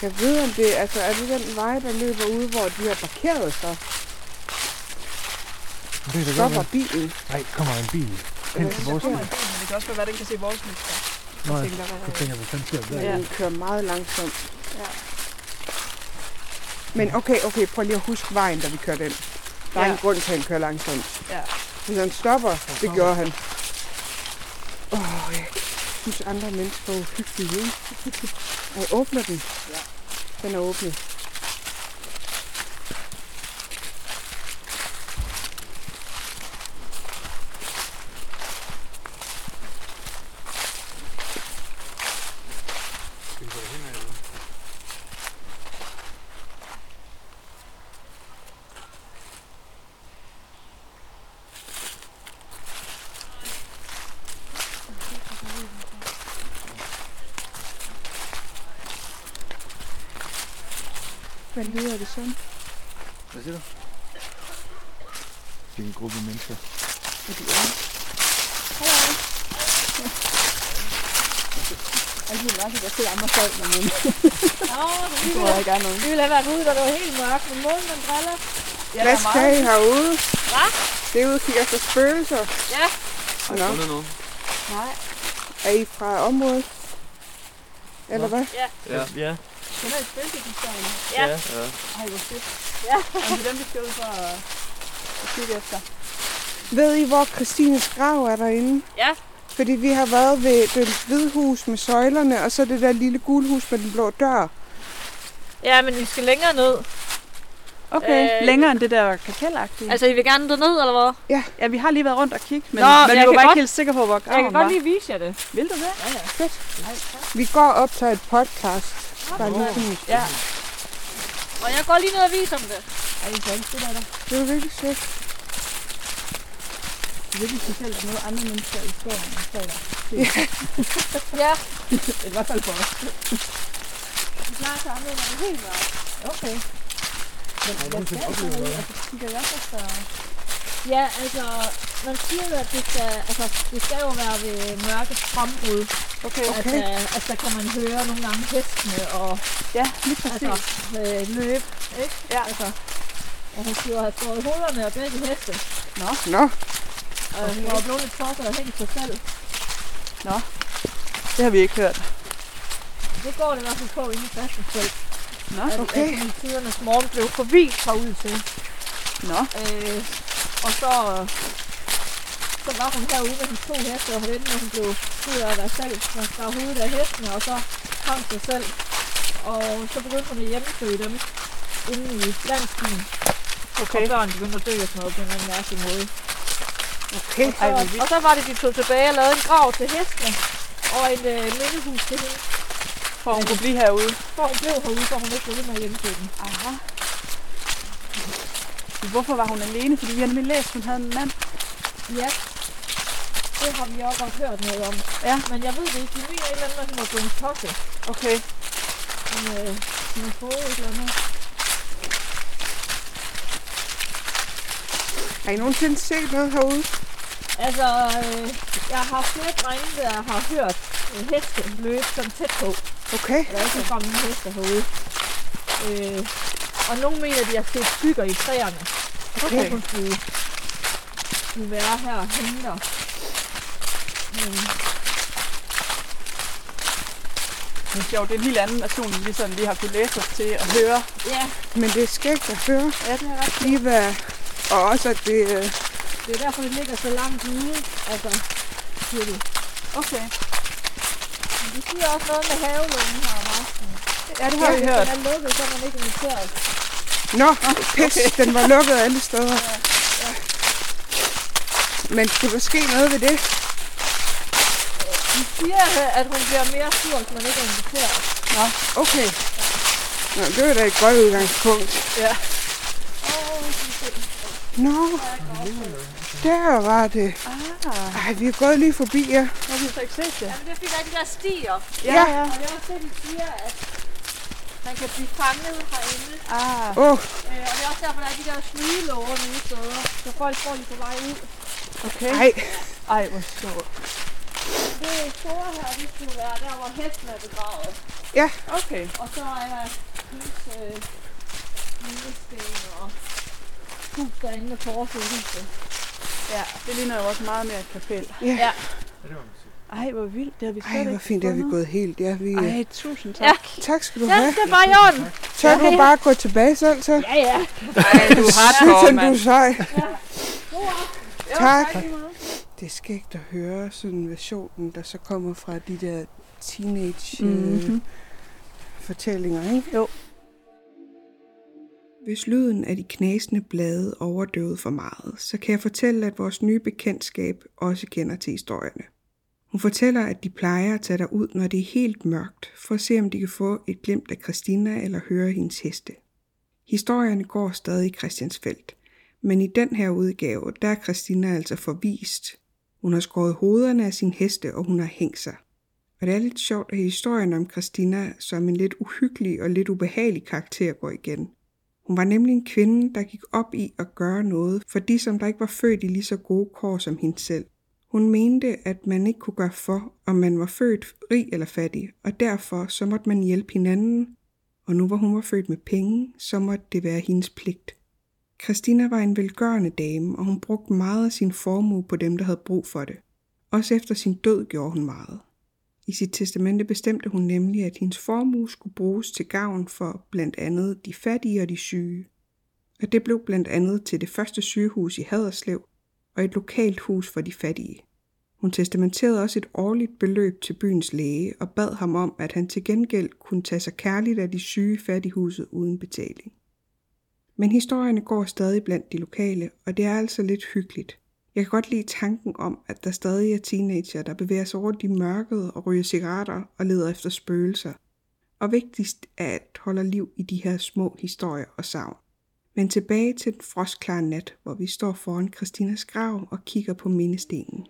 Jeg ved om det, altså er det den vej, der løber ude, hvor de har parkeret sig? Det er det. Så var bilen. Nej, kommer en bil. Hen til vores bil. Det kan også være, at den kan se vores mennesker. Nej, jeg tænker, jeg tænker, hvad fanden sker der? Ja, den kører meget langsomt. Ja. Men okay, okay, prøv lige at huske vejen, da vi kørte ind. Der er ja. en grund til, at han kører langsomt. Ja. Hvis han stopper, det gjorde han. Åh, oh, jeg synes andre mennesker er uhyggelige. Og jeg åbner den. Ja. Den er åbnet. Hvad lyder det sådan? Hvad siger du? Det er en gruppe mennesker. Og de er. Hallo. Altså, det er mærkeligt, at jeg ser andre folk med munden. Nå, vi ville have været ude, da det var helt mørkt. Men måden, den driller. Ja, hvad skal I herude? Hva? Det er ude og kigger efter spøgelser. Ja. Har I fundet noget? Nej. Er I fra området? Eller hvad? Ja. Ja. ja. Den er et spøgelseshistorie. Ja. ja. Ej, hvor fedt. Ja. Og det er dem, vi skal ud for at, at kigge efter. Ved I, hvor Kristines grav er derinde? Ja. Fordi vi har været ved det hvide hus med søjlerne, og så det der lille gule hus med den blå dør. Ja, men vi skal længere ned. Okay, øh, længere end det der kakelagtige. Altså, I vil gerne derned, eller hvad? Ja, ja, vi har lige været rundt og kigge, men, Nå, men jeg vi var bare godt, ikke helt sikre på, hvor graven var. Jeg kan godt lige vise jer det. Vil du det? Ja, ja. Fedt. Nej, tak. Vi går op til et podcast. Der er lige ja. Og jeg går lige ned og viser om det. Ej, det er ikke det, der er der. Det var virkelig sødt. Det er virkelig specielt, at noget andre mennesker i skoven står der. Ja. I hvert fald for os. Vi klarer til andre, der er helt meget. Okay. Men jeg kan ikke lide, at det kigger i hvert fald. Ja, altså, man siger jo, at det skal, altså, det skal jo være ved mørke frembrud. Okay, okay. At, uh, altså, der kan man høre nogle gange hestene og ja, lige altså, øh, løb, ikke? Ja. Altså, og hun skulle have fået hovederne og begge heste. Nå. Nå. Og hun var blevet lidt forfældet og hængt sig selv. Nå, det har vi ikke hørt. Det går det i hvert fald på inde i Christiansfeld. Nå, at, okay. At, at i tidernes morgen blev forvist herud til. Nå. Øh, Og så, så var hun herude med hendes to heste og hende, og hun blev ud af sig selv. Hun skar hovedet af hestene, og så hang sig selv. Og så begyndte hun at hjemmesøge dem inde i landsbyen. Okay. Og børn begyndte at dø og sådan noget på en anden mærkelig måde. Okay. Og så, og så var det, de tog tilbage og lavede en grav til hestene og et øh, mindehus til hende. For hun kunne blive herude? For hun blev herude, for hun ikke blev ved med at hjemmesøge dem. Aha. Hvorfor var hun alene? Fordi vi har nemlig læst, hun havde en mand. Ja, det har vi også godt hørt noget om. Ja. Men jeg ved det ikke. De mener et eller andet, at hun var blevet kokket. Okay. Men øh, hun har fået et eller andet. Har I nogensinde set noget herude? Altså, øh, jeg har flere drenge, der har hørt øh, heste løbe sådan tæt på. Okay. Der er ikke fra mine heste herude. Øh, Og nogle mener, at jeg har set skygger i træerne. Og så okay. Kunne hun skulle, skulle være her og hænge der. Hmm. Det er sjovt, det er en helt anden version, vi sådan lige har kunnet læse os til at høre. Ja. Men det er skægt at høre. Ja, det er ret skægt. Hvad, og også at det... Øh... Det er derfor, det ligger så langt ude. Altså, siger det. Okay. Men det siger også noget med havelungen her om aftenen. Ja, det har ja, vi hørt. Den er lukket, så er man ikke inviteret. Nå, pis, okay. Den var lukket alle steder. Ja, ja. Men skulle der ske noget ved det? De siger, at hun bliver mere sur, hvis man ikke er inviteret. Nå, okay. Ja. Nå, det var da et godt udgangspunkt. Ja. Nå, der var det. Ah. Ej, vi er gået lige forbi jer. Ja. Har vi så ikke set det? Jamen, det er fordi, der er de der stier. Ja, ja. Og det er også det, de siger, at man kan blive fanget herinde. Ah. Oh. Øh, og det er også derfor, der er de der snydelåger nogle steder, så folk får lige på vej ud. Okay. Ej, Ej hvor sjovt. Det er store her, de skulle være der, hvor hesten er begravet. Ja. Okay. Og så er der hus, øh, mindesten og hus derinde, der foreslår huset. Ja, det ligner jo også meget mere et kapel. Ja. Ja. Ej, hvor vildt. Det har vi slet Ej, hvor fint. Det har vi gået helt. Ja, vi... Ej, tusind tak. Ja. Tak skal du have. Ja, det er bare i orden. Så ja, ja. Du bare gå tilbage selv, så? Ja, ja. Ej, du er hardcore, mand. Du sej. Ja. God aften. Tak. Tak. Det er skægt at høre sådan versionen, der så kommer fra de der teenage-fortællinger, mm-hmm. øh, ikke? Jo. Hvis lyden af de knasende blade overdøvede for meget, så kan jeg fortælle, at vores nye bekendtskab også kender til historierne. Hun fortæller, at de plejer at tage dig ud, når det er helt mørkt, for at se, om de kan få et glimt af Christina eller høre hendes heste. Historierne går stadig i Christiansfeld, men i den her udgave, der er Christina altså forvist. Hun har skåret hovederne af sin heste, og hun har hængt sig. Og det er lidt sjovt, at historien om Christina som en lidt uhyggelig og lidt ubehagelig karakter går igen. Hun var nemlig en kvinde, der gik op i at gøre noget for de, som der ikke var født i lige så gode kår som hende selv. Hun mente, at man ikke kunne gøre for, om man var født rig eller fattig, og derfor så måtte man hjælpe hinanden, og nu hvor hun var født med penge, så måtte det være hendes pligt. Christina var en velgørende dame, og hun brugte meget af sin formue på dem, der havde brug for det. Også efter sin død gjorde hun meget. I sit testamente bestemte hun nemlig, at hendes formue skulle bruges til gavn for blandt andet de fattige og de syge. Og det blev blandt andet til det første sygehus i Haderslev, og et lokalt hus for de fattige. Hun testamenterede også et årligt beløb til byens læge og bad ham om, at han til gengæld kunne tage sig kærligt af de syge fattighuset uden betaling. Men historierne går stadig blandt de lokale, og det er altså lidt hyggeligt. Jeg kan godt lide tanken om, at der stadig er teenager, der bevæger sig rundt i mørket og ryger cigaretter og leder efter spøgelser. Og vigtigst er, at holder liv i de her små historier og savn. Men tilbage til den frostklare nat, hvor vi står foran Kristinas grav og kigger på mindestenen.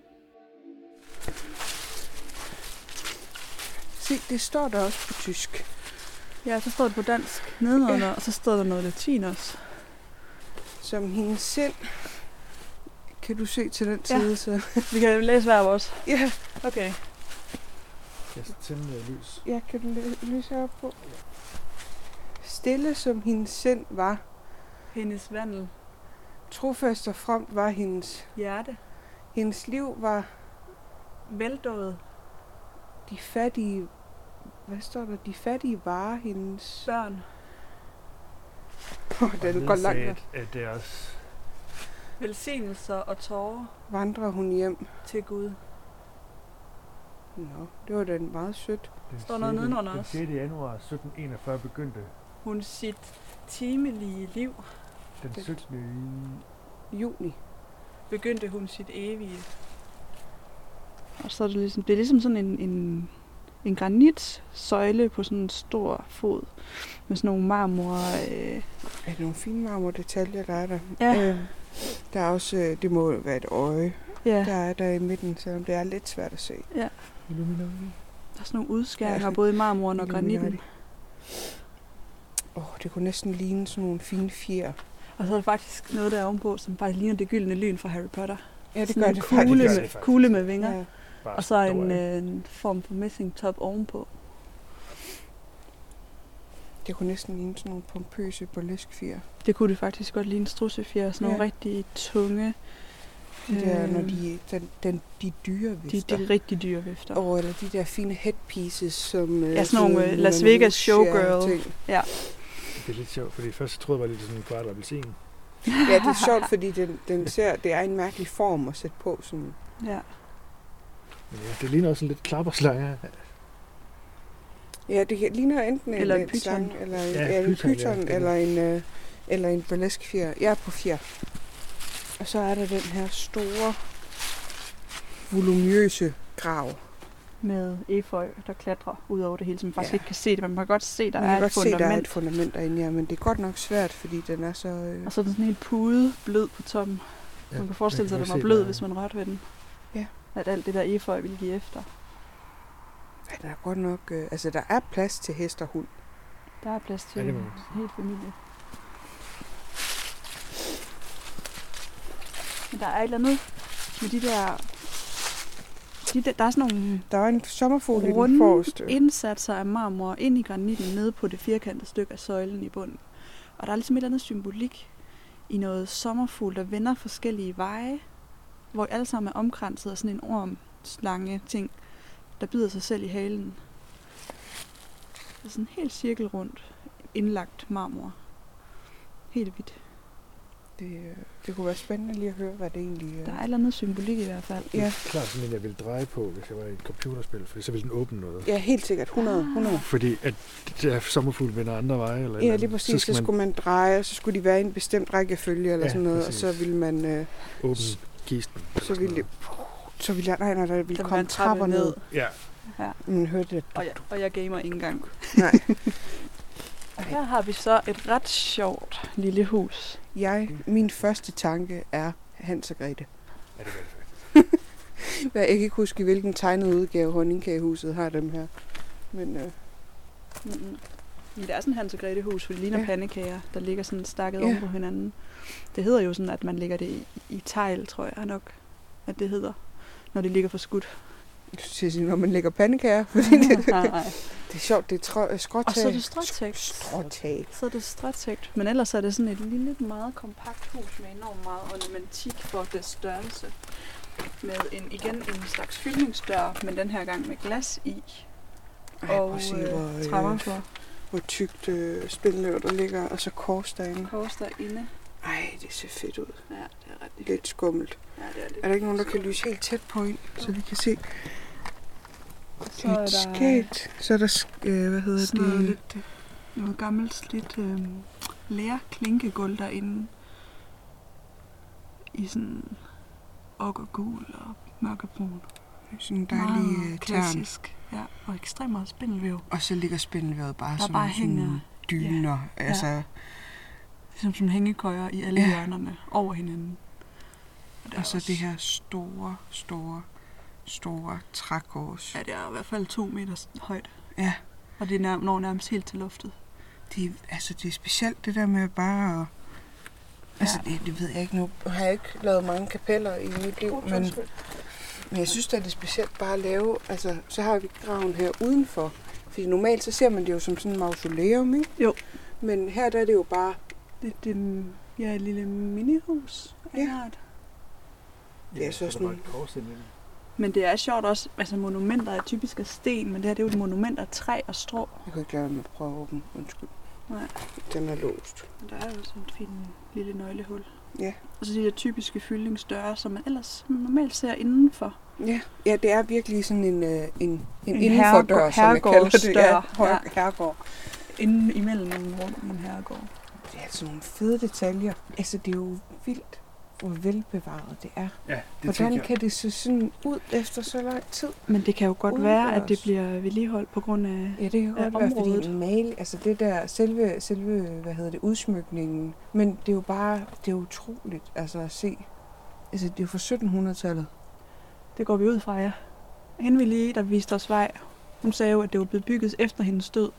Se, det står der også på tysk. Ja, så står det på dansk nedenunder, ja. Og så står der noget latin også. Som hendes sind. Kan du se til den side? Ja. Så vi kan læse hver vores. Ja, okay. Jeg skal tænde noget lys. Ja, kan du lyse op på? Ja. Stille som hendes sind var. Hendes vandel. Trofast og fromt var hendes. Hjerte. Hendes liv var. Veldået. De fattige. Hvad står der? De fattige varer hendes. Børn. Oh, den går langt. Er deres velsignelser og tårer. Vandrer hun hjem. Til Gud. Nå, det var da meget sødt. Den står noget nedenunder også. Den sjette januar sytten enogfyrre begyndte hun sit timelige liv. Den syttende juni begyndte hun sit evige. Og så er det ligesom, det er ligesom sådan en, en, en granitsøjle på sådan en stor fod med sådan nogle marmor. Øh. Er det nogle fine marmordetaljer, der er der? Ja. Øh, der er også, det må være et øje, ja. Der er der i midten, selvom det er lidt svært at se. Ja. Der er sådan nogle udskæringer, ja, både i marmoren og granitten. Åh, oh, det kunne næsten ligne sådan nogle fine fjer. Og så er der faktisk noget der ovenpå, som faktisk ligner det gyldne lyn fra Harry Potter. Ja, det gør det, kugle, det, gør det faktisk. Kugle med vinger. Ja. Og så en, øh, en form for messing top ovenpå. Det kunne næsten ligne sådan nogle pompøse burleskfjer. Det kunne det faktisk godt ligne strudsefjer. Sådan, ja, nogle rigtig tunge. Det er, øh, når de, den, den, de dyre vifter. De, de rigtig dyre vifter. Og eller de der fine headpieces, som. Ja, sådan nogle Las Vegas showgirl. Ja. Det er lidt sjovt, fordi først jeg troede jeg var lidt sådan en kvart appelsin. Ja, det er sjovt, fordi den, den ser, det er en mærkelig form at sætte på. Sådan. Ja. Men ja, det ligner også en lidt klapperslanger. Ja, det ligner enten eller en, en pyton, eller, ja, en pyton, pyton ja, eller en øh, eller en burleskfjer. Ja, på fjer. Og så er der den her store, volumøse grav. Med efeu, der klatrer ud over det hele, så man faktisk, ja, ikke kan se det. Men man kan godt se, der man er et godt fundament. Man kan godt se, der er et fundament derinde, ja, men det er godt nok svært, fordi den er så. Øh... Og så er den sådan helt pude, blød på toppen. Ja, man kan forestille sig, at den var blød, der, hvis man rørte ved den. Ja. At alt det der efeu ville give efter. Ja, der er godt nok. Øh, altså, der er plads til hest og hund. Der er plads til, ja, en hel familie. Men der er et eller andet med de der. De der, der er sådan nogle. Der er en sommerfugl i den forreste. Indsatser af marmor ind i granitten nede på det firkantede stykke af søjlen i bunden. Og der er ligesom et eller andet symbolik i noget sommerfugl, der vender forskellige veje, hvor alle sammen er omkranset af sådan en ormslange ting, der bider sig selv i halen. Det er sådan helt cirkelrundt indlagt marmor. Helt hvidt. Det, det kunne være spændende lige at høre, hvad det egentlig. Der er et eller andet symbolik i hvert fald. Ja. Klart sådan en, jeg ville dreje på, hvis jeg var i et computerspil, for så ville den åbne noget. Ja, helt sikkert. hundrede. hundrede. Fordi at der er sommerfugle vender andre veje? Eller ja, lige præcis. Så, man. så skulle man dreje, og så skulle de være i en bestemt rækkefølge, eller ja, sådan noget, præcis. Og så ville man. Øh, åbne kisten. Så ville det. Så ville jeg. Nej, nej, der ville komme trapper ned. ned. Ja. Ja. Man hørte det. Og jeg, og jeg gamer ikke engang. Nej. Og her har vi så et ret sjovt lille hus. Jeg, min første tanke er Hans og Grete. Ja, det var det. Jeg kan ikke huske, hvilken tegnede udgave Honningkagehuset har dem her. Men, øh. Men det er sådan Hans og Grete hus, for det ligner, ja, pandekager, der ligger sådan stakket, ja, oven på hinanden. Det hedder jo sådan, at man lægger det i, i tegl, tror jeg nok, at det hedder, når det ligger for skudt. Sige, når man lægger pandekager. Nej, nej. Det er sjovt, det er skråtægt. Og så er det stråtægt. Stråtægt. Så er det stråtægt. Men ellers er det sådan et lille, meget kompakt hus med enormt meget ornamentik for dets størrelse. Med en, igen en slags fyldningsdør, men den her gang med glas i. Ej, og se, hvor, trapper for. Hvor tykt øh, spindløv der ligger, og så kors derinde. Kors derinde. Ej, det ser fedt ud. Ja, det er ret lidt skummelt. Ja, det er, lidt er der ikke nogen, der kan lyse helt tæt på ind, så vi kan se? Så er der. Så er der, øh, hvad hedder det? Noget, lidt, noget gammelt, lidt øh, lærklinkegulv derinde i sådan okkergul og mørkebrun. Sådan en dejlig klassisk. Ja, og ekstremt meget spindelvæv. Og så ligger spindelvævet bare som bare sådan dyner. Ja. Altså. Ja. Ligesom som hængekøjer i alle ja. hjørnerne over hinanden. Og, og så også det her store, store, store trækors. Ja, det er i hvert fald to meter højt. Ja. Og det nær- når nærmest helt til loftet. Det, altså, det er specielt det der med bare at... Altså, ja. det, det ved jeg ikke nu. Jeg har ikke lavet mange kapeller i mit liv, men... men Men jeg synes, at det er specielt bare at lave, altså så har vi graven her udenfor. Fordi normalt så ser man det jo som sådan en mausoleum, ikke? Jo. Men her der er det jo bare... Det, det ja, et lille minihus. Ja. Ja, det er så også nogle... Men det er sjovt også, altså monumenter er typisk af sten, men det her det er jo et monument af træ og strå. Jeg kan ikke lade mig at prøve at åbne, undskyld. Nej. Den er låst. Der er jo sådan et fint lille nøglehul. Ja. Og så de der typiske fyldningsdøre, som man ellers normalt ser indenfor. Ja, ja det er virkelig sådan en, en, en, en indenfordør, som jeg kalder det. Ja, ja. Herregård. Inden imellem nogle rum i en herregård. Det er altså nogle fede detaljer. Altså det er jo vildt, hvor velbevaret det er. Ja, det Hvordan kan det se sådan ud efter så lang tid? Men det kan jo godt Udendørs. være, at det bliver vedligeholdt på grund af området. Ja, det kan godt være, området. fordi mal, altså det der selve, selve, hvad hedder det, udsmykningen. Men det er jo bare, det er utroligt altså at se. Altså det er jo fra sytten hundrede-tallet. Det går vi ud fra, ja. Hende vi lige, der viste os vej. Hun sagde jo, at det var blevet bygget efter hendes død,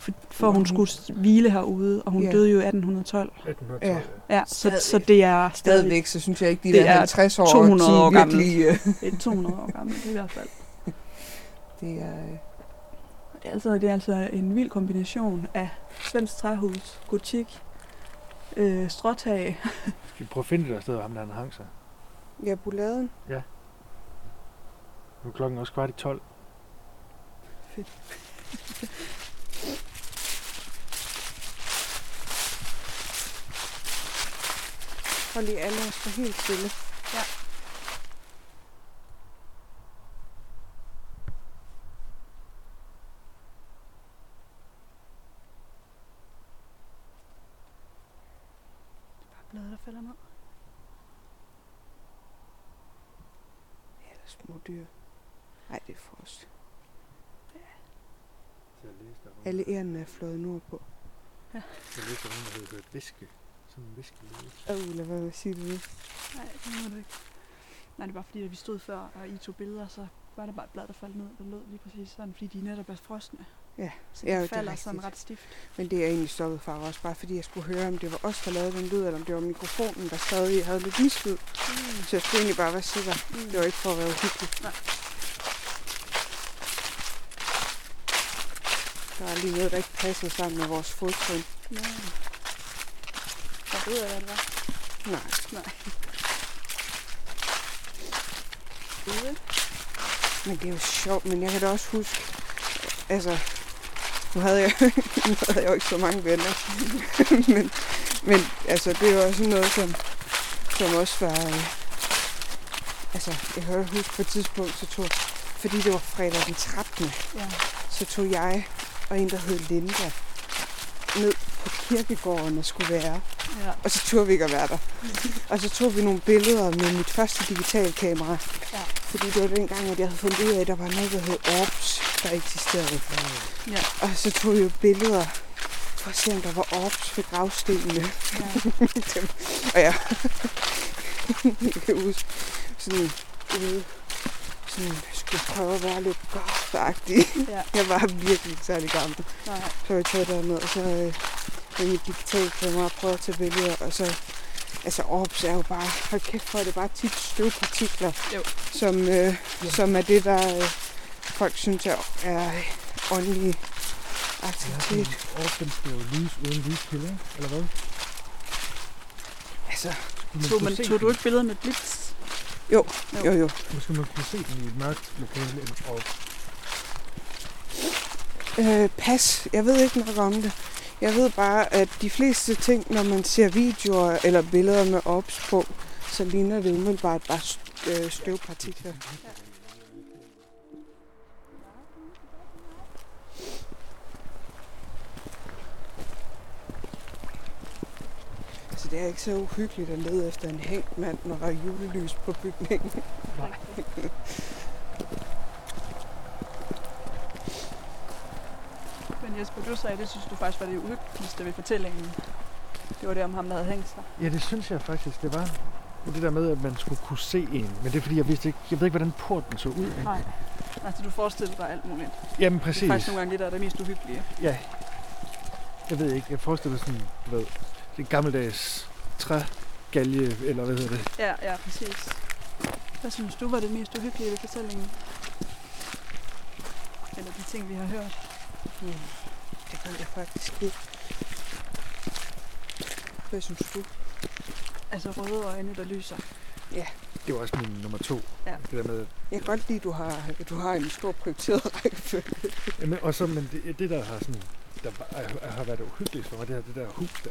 for, for hun skulle hvile herude, og hun ja. døde jo atten tolv. atten tolv, ja. ja så, så det er stadigvæk, stadigvæk, så synes jeg ikke, de det der halvtreds år, to hundrede år gammel. Det er to hundrede år gammelt i hvert fald. Det er, øh... det er, altså, det er altså en vild kombination af svensk træhus, gotik, øh, stråtag. Skal vi prøve at finde det der sted, hvor ham der han hang sig? Ja, Buladen. Ja. Nu er klokken også kvart i tolv. Fedt. Og lige alle os for helt stille. Ja. Det er bare blade, der falder ned. Ja, der er små dyr. Nej, det er frost. Ja. Alle ærerne er fløjet nordpå. Ja. Jeg læste, at hun havde hørt viske. Åh, oh, lad være med at sige det. Nej, det må du ikke. Nej, det var fordi, at vi stod før, og I tog billeder, så var der bare et blad, der faldt ned, der lød lige præcis sådan, fordi de netop er frosne. Ja, så de ja, falder det sådan ret stift. Men det er egentlig stoppet fra også, bare fordi jeg skulle høre, om det var os, der lavede den lyd, eller om det var mikrofonen, der stadig havde lidt mislyd. Mm. Så jeg skulle egentlig bare være sikker. Mm. Det var ikke for at være uhyggelig. Nej. Der er lige noget, der ikke passede sammen med vores fodtrin. Ja. Ud af, hvad det var? Nej. Nej. Men det er jo sjovt, men jeg kan da også huske, altså, nu havde jeg, nu havde jeg jo ikke så mange venner, men, men altså, det er jo også noget, som, som også var, øh, altså, jeg kan da huske på et tidspunkt, så tog, fordi det var fredag den trettende, ja. så tog jeg og en, der hed Linda, ned på kirkegården og skulle være. Ja. Og så turde vi ikke at være der. Og så tog vi nogle billeder med mit første digitale kamera. Ja. Fordi det var dengang, at jeg havde fundet ud af, at der var noget, der hed orbs, der eksisterede. Ja. Og så tog vi jo billeder for at se, om der var orbs ved gravstenene. Ja. og ja, jeg kan huske sådan ude, sådan skulle prøve at være lidt goth-agtig. Ja. Jeg var virkelig ikke særlig gammel. Ja. Så jeg tog derned, og så... med mit digitale kamera og prøver at tage billeder, og så, altså orbs er jo bare, hold kæft for, det er bare tit støvpartikler, som, øh, som er det, der øh, folk synes er, er åndelig aktivitet. Ja, orbs, den skal jo lys uden lyskilder, eller hvad? Altså, tog, man, tog du ikke billeder med blitz? Jo, jo, jo. jo. Måske man kunne se den i et mørkt lokale eller orbs. Øh, pas, jeg ved ikke noget om det. Jeg ved bare, at de fleste ting, når man ser videoer eller billeder med ops på, så ligner det umiddelbart bare støvpartikler. Altså, det er ikke så uhyggeligt at lede efter en hængt mand, når der er julelys på bygningen. Nej. Men Jesper, du sagde, det synes du faktisk var det uhyggeligste ved fortællingen. Det var det om ham, der havde hængt sig. Ja, det synes jeg faktisk, det var. Det der med, at man skulle kunne se en. Men det er fordi, jeg vidste ikke, jeg ved ikke, hvordan porten så ud. Ikke? Nej. Altså, du forestillede dig alt muligt. Jamen, præcis. Det er faktisk nogle gange det, der er det mest uhyggelige. Ja. Jeg ved ikke. Jeg forestillede sådan, hvad, det er gammeldags trægalje, eller hvad hedder det? Ja, ja, præcis. Hvad synes du var det mest uhyggelige ved fortællingen? Eller de ting, vi har hørt? Hmm. Det kan jeg faktisk ikke. Hvad synes du? Altså røde øjne, der lyser. Ja. Det var også min nummer to. Ja. Det der med, jeg kan godt lide, du har, du har en stor prioriteret rækkefølge. Jamen, og så, men det, det der har sådan, der har, har været uhyggeligt for mig, det her, det der hus der.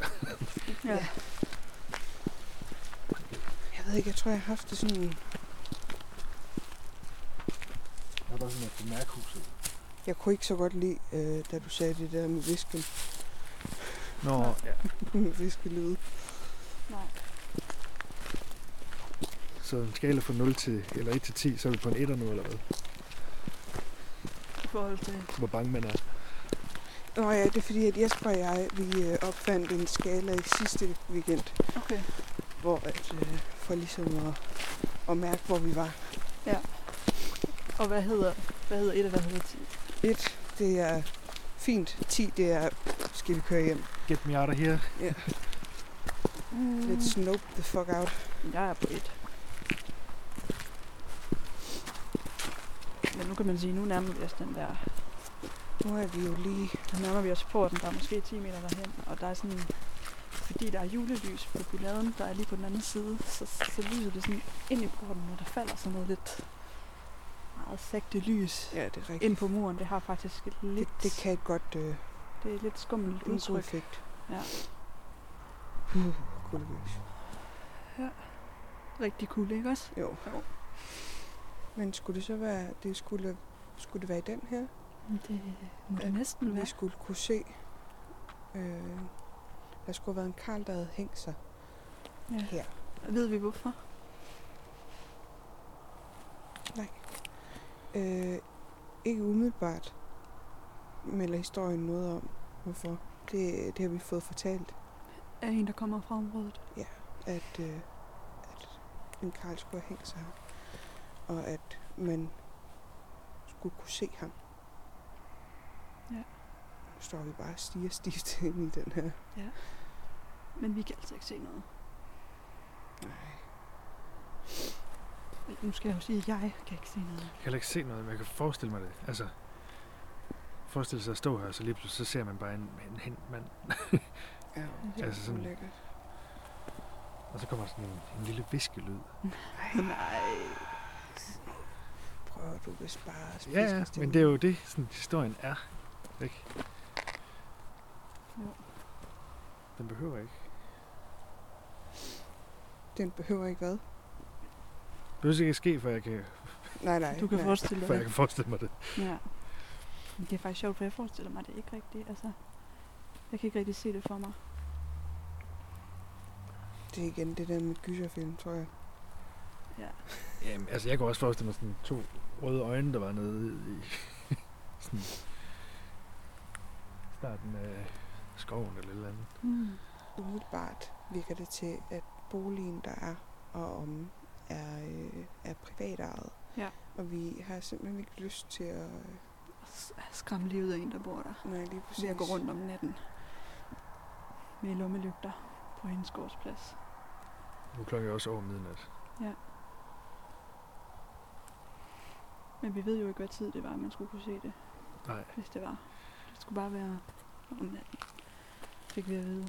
Ja. Ja. Jeg ved ikke, jeg tror, jeg har haft det sådan en... Jeg har bare sådan et mærkhuset. Jeg kunne ikke så godt lide, øh, da du sagde det der med visken. Nå, ja. Med viskelyde. Nej. Så en skala fra nul til, eller et til ti, så er vi på en etter nu, eller hvad? I forhold til? Hvor bange man er. Nå ja, det er fordi, at Jesper og jeg, vi opfandt en skala i sidste weekend. Okay. Hvor at, øh, for ligesom at, at mærke, hvor vi var. Ja. Og hvad hedder, hvad hedder et, og hvad hedder ti? et, det er fint. ti, det er, skal vi køre hjem. Get me out of here. Ja. Mm. Let's snope the fuck out. Jeg er på et. Men nu kan man sige, nu nærmer vi os den der... Nu er vi jo lige... Nu nærmer vi os porten, der er måske ti meter derhen, og der er sådan... Fordi der er julelys på biladen, der er lige på den anden side, så, så lyser det sådan ind i porten, og der falder sådan noget lidt... meget sagte lys, ja, det er rigtigt, ind på muren. Det har faktisk lidt... Det, det kan et godt... Øh, det er lidt skummelt udtryk. Effekt. Ja. Uh, cool lys. Ja. Rigtig cool, ikke også? Jo. Jo. Men skulle det så være, det skulle, skulle det være i den her? Det må det næsten være. Vi skulle kunne se, øh, der skulle have været en karl, der havde hængt sig, ja, her. Ved vi hvorfor? Nej. Øh, ikke umiddelbart melder historien noget om, hvorfor. Det, det har vi fået fortalt. Af en, der kommer fra området? Ja, at, øh, at en karl skulle have hængt sig her. Og at man skulle kunne se ham. Ja. Nu står vi bare og stiger stift ind i den her. Ja. Men vi kan altså ikke se noget. Nej. Nu skal jeg jo sige, at jeg kan ikke se noget. Jeg kan heller ikke se noget, men jeg kan forestille mig det. Altså, forestille sig at stå her, og så lige pludselig, så ser man bare en, en hængt mand. Ja, det er altså sådan lækkert. Og så kommer sådan en, en lille viskelyd. Nej, nej. Og du vil spare og spise. Ja, ja, men det er jo det, sådan, historien er, ikke? Jo. Den behøver ikke. Den behøver ikke hvad? Det behøver ikke at ske, for jeg kan... Nej, nej. Du kan nej. forestille dig for det. For jeg kan forestille mig det. Ja. Men det er faktisk sjovt, for jeg forestiller mig det ikke rigtigt. Altså, jeg kan ikke rigtig se det for mig. Det er igen det der med gyserfilm, tror jeg. Ja. Jamen, altså, jeg kunne også forestille mig sådan to røde øjne, der var nede i sådan starten af skoven eller et eller andet. Mm. Umiddelbart virker det til, at boligen, der er og om, er, øh, er privatejet. Ja. Og vi har simpelthen ikke lyst til at... Øh... skræmme livet af en, der bor der. Nej, lige præcis. Ved at gå rundt om natten med lommelygter på hendes gårdsplads. Nu klokken er også over midnat. Ja. Men vi ved jo ikke, hvad tid det var, man skulle kunne se det. Nej. Hvis det var. Det skulle bare være om natten. Fik vi at vide.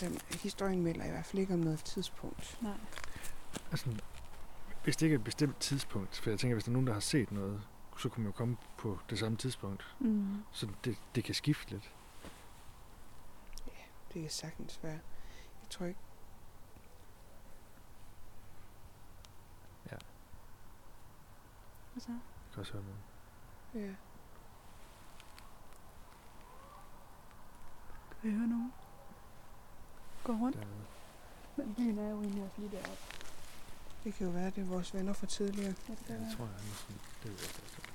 Den historien melder i hvert fald ikke om noget tidspunkt. Nej. Altså, hvis det ikke er et bestemt tidspunkt, for jeg tænker, hvis der er nogen, der har set noget, så kunne man jo komme på det samme tidspunkt. Mm. Så det, det kan skifte lidt. Ja, det kan sagtens være. Jeg tror ikke, så. Jeg kan også høre noget. Ja. Kan vi høre nogen? Gå rundt? Dernede. Men byen er jo egentlig også lige deroppe. Det kan jo være, det er vores venner fra tidligere. Ja, det, ja, det tror jeg. Det ved jeg ikke.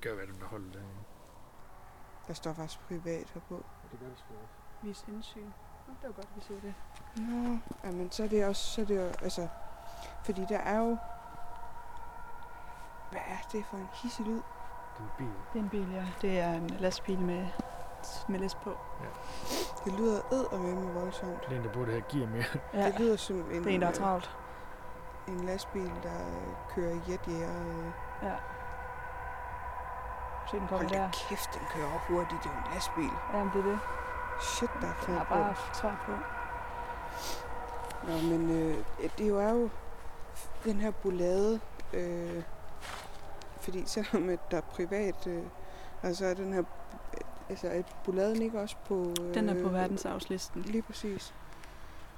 Gør hvad, den vil holde derinde. Der står faktisk privat herpå. Ja, det gør det sgu også. Vi er sindssyge. Det var godt, vi så det. Nå, jamen så er det også, så er det jo, altså, fordi der er jo, hvad er det for en hisselyd? Det er en bil. Det er en bil, ja. Det er en lastbil med, med læs på. Ja. Det lyder eddermame voldsomt. Det er en, der burde have gear mere. Ja. Det lyder som en, det er en, der er travlt. En, en lastbil, der kører jetjæger. Ja. Se, den kommer der. Hold da kæft, den kører op hurtigt. Det er jo en lastbil. Jamen, det er det. Shit, der er fart på. Der er bare fart på. Nå, men øh, det jo er jo den her boulade. Øh, fordi selvom at der er privat, øh, altså er den her, altså er bouladen ikke også på... Øh, den er på verdensarvslisten. Lige præcis.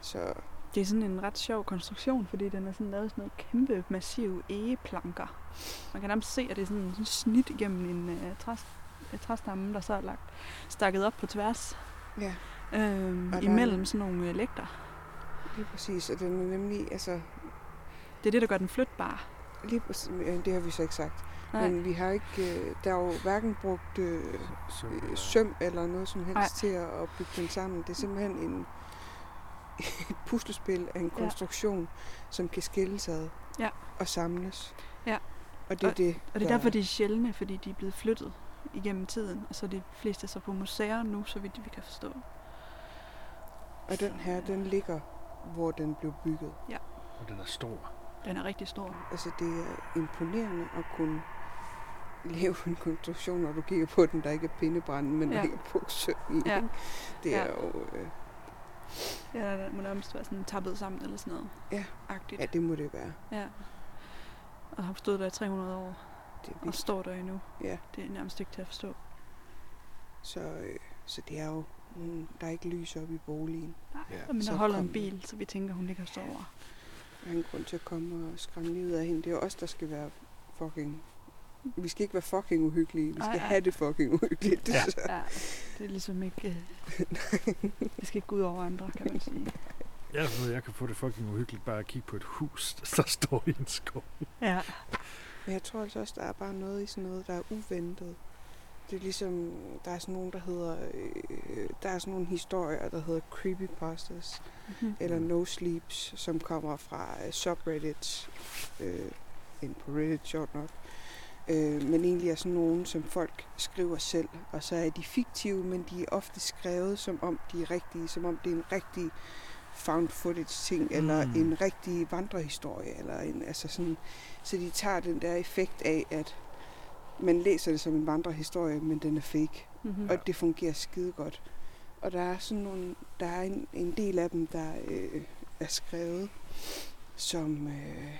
Så... Det er sådan en ret sjov konstruktion, fordi den er sådan lavet sådan noget kæmpe, massive egeplanker. Man kan nærmest se, at det er sådan en snit igennem en uh, træst, uh, træstamme, der så er lagt, stakket op på tværs. Ja. Øhm, imellem sådan nogle uh, lægter. Lige præcis, og den er nemlig, altså... Det er det, der gør den flytbar. Lige præcis, det har vi så ikke sagt. Nej. Men vi har ikke, der er jo hverken brugt øh, søm eller noget som helst. Ej. Til at bygge den sammen. Det er simpelthen en... et puslespil af en konstruktion, ja, som kan skilles ad, ja, og samles. Ja. Og det er og, det. Og det er derfor, de er sjældne, fordi de er blevet flyttet igennem tiden, og så er de fleste så på museer nu, så vidt vi kan forstå. Og den her, den ligger, hvor den blev bygget. Ja. Og den er stor. Den er rigtig stor. Altså, det er imponerende at kunne lave en konstruktion, når du kigger på den, der ikke er pindebrænde, men ja, der ikke er brugt søm i. Ja. Det er, ja, jo... Øh, ja, der må nærmest være sådan tappet sammen eller sådan noget. Ja, agtigt. Ja, det må det være. Ja. Og har stået der i tre hundrede år. Det er og står der endnu. Ja. Det er nærmest ikke til at forstå. Så, øh, så det er jo, mm, der er ikke lys op i boligen. Nej, ja, men der så holder en bil, så vi tænker, hun ligger og sover. Der er en grund til at komme og skræmme livet af hende. Det er jo os, der skal være fucking... Vi skal ikke være fucking uhyggelige. Vi skal ej, ej. have det fucking uhyggeligt. Ja. Så. Ja, det er ligesom ikke... Vi skal ikke gå ud over andre, kan man sige. Jeg ved, jeg kan få det fucking uhyggeligt bare at kigge på et hus, der står i en skov. Ja. Men jeg tror altså også, der er bare noget i sådan noget, der er uventet. Det er ligesom... Der er sådan nogle, der hedder... Øh, der er sådan nogle historier, der hedder creepypastas. Mm-hmm. Eller no sleeps, som kommer fra uh, subreddits. Øh, ind på Reddit, sjovt nok. Øh, men egentlig er sådan nogle, som folk skriver selv, og så er de fiktive, men de er ofte skrevet, som om de er rigtige, som om det er en rigtig found footage-ting, mm. eller en rigtig vandrehistorie, eller en, altså sådan, så de tager den der effekt af, at man læser det som en vandrehistorie, men den er fake, mm-hmm. og det fungerer skide godt. Og der er sådan nogle, der er en, en del af dem, der øh, er skrevet, som, øh,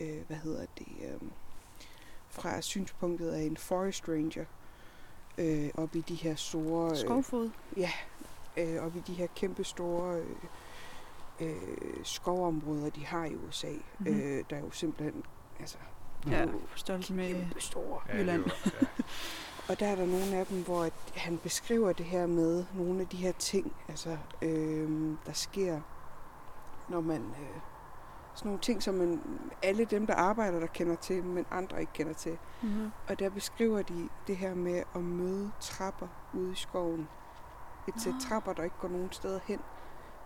øh, hvad hedder det, øh, fra synspunktet af en forest ranger øh, op i de her store... Øh, Skovfod? Ja, øh, op i de her kæmpe store øh, øh, skovområder, de har i U S A. Mm-hmm. Øh, der er jo simpelthen... Altså, ja, størrelse med... Kæmpe store. Ja, Jylland. Var, ja. Og der er der nogle af dem, hvor han beskriver det her med nogle af de her ting, altså, øh, der sker, når man... Øh, sådan nogle ting, som man, alle dem, der arbejder, der kender til, men andre ikke kender til. Mm-hmm. Og der beskriver de det her med at møde trapper ude i skoven. Et sæt oh. trapper, der ikke går nogen steder hen,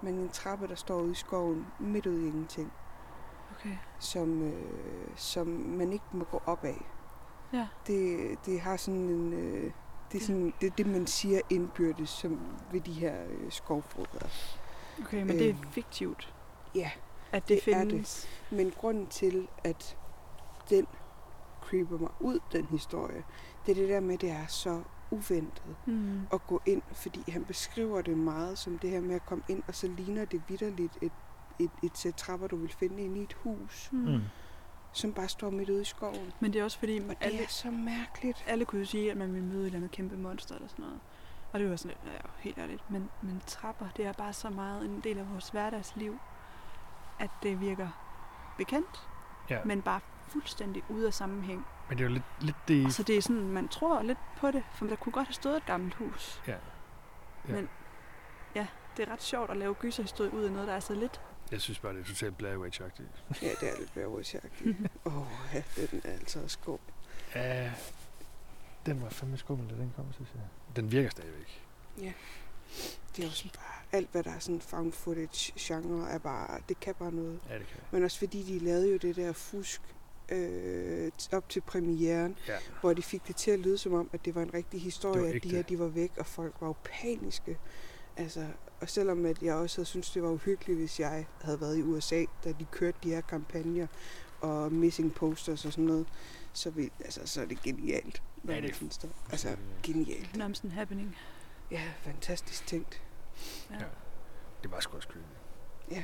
men en trappe, der står ude i skoven, midt ude i ingenting. Okay. Som, øh, som man ikke må gå op af. Ja. Det, det har sådan en... Øh, det er sådan, det, det, man siger indbyrdes som ved de her øh, skovfrugter. Okay, men øh, det er fiktivt. Ja. At det, det er det. Men grunden til, at den creeper mig ud, den historie, det er det der med, at det er så uventet mm. at gå ind, fordi han beskriver det meget som det her med at komme ind, og så ligner det vitterligt et, et, et sæt trapper, du vil finde inde i et hus, mm. som bare står midt ude i skoven. Men det er også fordi... Og alle, det er så mærkeligt. Alle kunne jo sige, at man ville møde et eller andet kæmpe monster eller sådan noget. Og det var sådan lidt, ja, helt ærligt. Men, men trapper, det er bare så meget en del af vores hverdagsliv, at det virker bekendt, ja. Men bare fuldstændig ude af sammenhæng. Men det er jo lidt, lidt det... Så altså, det er sådan, man tror lidt på det, for der kunne godt have stået et gammelt hus. Ja. Ja. Men, ja, det er ret sjovt at lave gyserhistorie ud af noget, der er så lidt. Jeg synes bare, det er totalt Blair Witch-agtigt. Ja, det er lidt Blair Witch-agtigt. Åh, oh, ja, den er altså også god. Ja, den var fandme skummel, da den kom, synes jeg. Den virker stadigvæk. Ja. Det er jo sådan bare, alt hvad der er sådan found footage-genre, er bare, det kan bare noget. Ja, det kan. Men også fordi de lavede jo det der fusk øh, op til premieren, ja. Hvor de fik det til at lyde som om, at det var en rigtig historie, at de her, de var væk, og folk var jo paniske. Altså, og selvom at jeg også havde syntes, det var uhyggeligt, hvis jeg havde været i U S A, da de kørte de her kampagner og missing posters og sådan noget, så, vi, altså, så er det genialt, hvad ja, det man står. Altså, ja. Genialt. Det er nærmest en happening. Ja, fantastisk tænkt. Ja. Ja. Det var sgu også kød. Ja.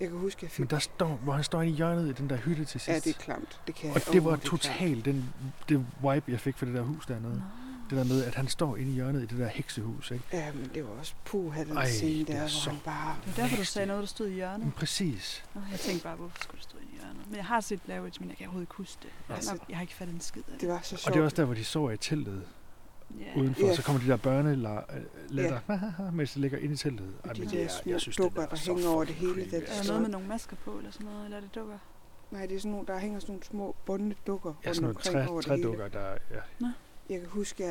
Jeg kan huske, jeg fik... Men der står, hvor han står inde i hjørnet i den der hytte til sidst. Ja, det er klamt. Det kan og jeg. Det var totalt den, det vibe, jeg fik for det der hus dernede. No. Det der med, at han står inde i hjørnet i det der heksehus, ikke? Ja, men det var også puha, den scene der, hvor han bare... Det var derfor, du sagde noget, der stod i hjørnet. Men præcis. Nå, jeg tænkte bare, hvorfor skulle det stå inde i hjørnet? Men jeg har set Blair Witch, men jeg kan overhovedet ikke huske det. Jeg, altså, jeg har ikke fattet en skid af det. Det var så sjovt. Og det var også der, hvor de sover i teltet yeah. udenfor. Yeah. Så kommer de der børnelatter, yeah. mens de ligger inde i teltet. Ej, de der jeg, små dukker, der hænger over det hele. Er der noget med nogle masker på, eller sådan noget? Eller er det dukker? Nej, det er sådan nogle, der hænger sådan nogle små bundne dukker. Ja, sådan nogle trædukker, der... Jeg kan huske, at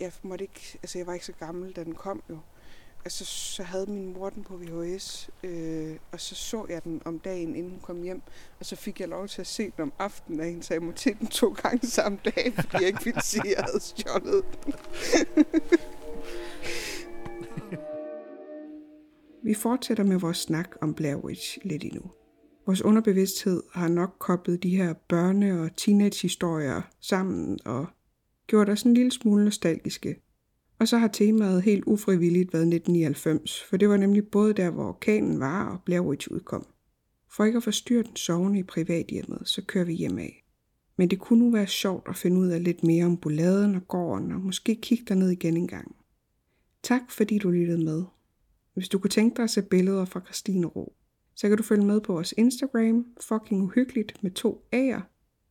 jeg, jeg, måtte ikke, altså jeg var ikke så gammel, da den kom jo. Altså, så havde min mor den på V H S, øh, og så så jeg den om dagen, inden hun kom hjem. Og så fik jeg lov til at se den om aftenen, og hende sagde, jeg må til den to gange samme dag, fordi jeg ikke ville sige, at jeg havde stjålet den. Vi fortsætter med vores snak om Blair Witch lidt endnu. Vores underbevidsthed har nok koblet de her børne- og teenagehistorier sammen og... gjorde der sådan en lille smule nostalgiske. Og så har temaet helt ufrivilligt været nitten nioghalvfems, for det var nemlig både der, hvor orkanen var og Blair Witch udkom. For ikke at forstyrre den sovende i privathjemmet, så kører vi hjem af. Men det kunne nu være sjovt at finde ud af lidt mere om boladen og gården, og måske kigge derned igen en gang. Tak fordi du lyttede med. Hvis du kunne tænke dig at se billeder fra Kristinero, så kan du følge med på vores Instagram, fucking uhyggeligt med to A'er,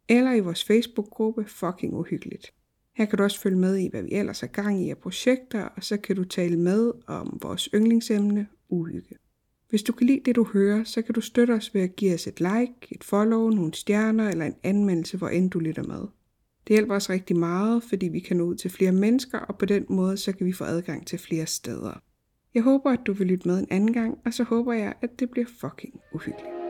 eller i vores Facebook-gruppe, fucking uhyggeligt. Her kan du også følge med i, hvad vi ellers er gang i af projekter, og så kan du tale med om vores yndlingsemne, uhygge. Hvis du kan lide det, du hører, så kan du støtte os ved at give os et like, et follow, nogle stjerner eller en anmeldelse, hvor end du lytter med. Det hjælper os rigtig meget, fordi vi kan nå ud til flere mennesker, og på den måde så kan vi få adgang til flere steder. Jeg håber, at du vil lytte med en anden gang, og så håber jeg, at det bliver fucking uhyggeligt.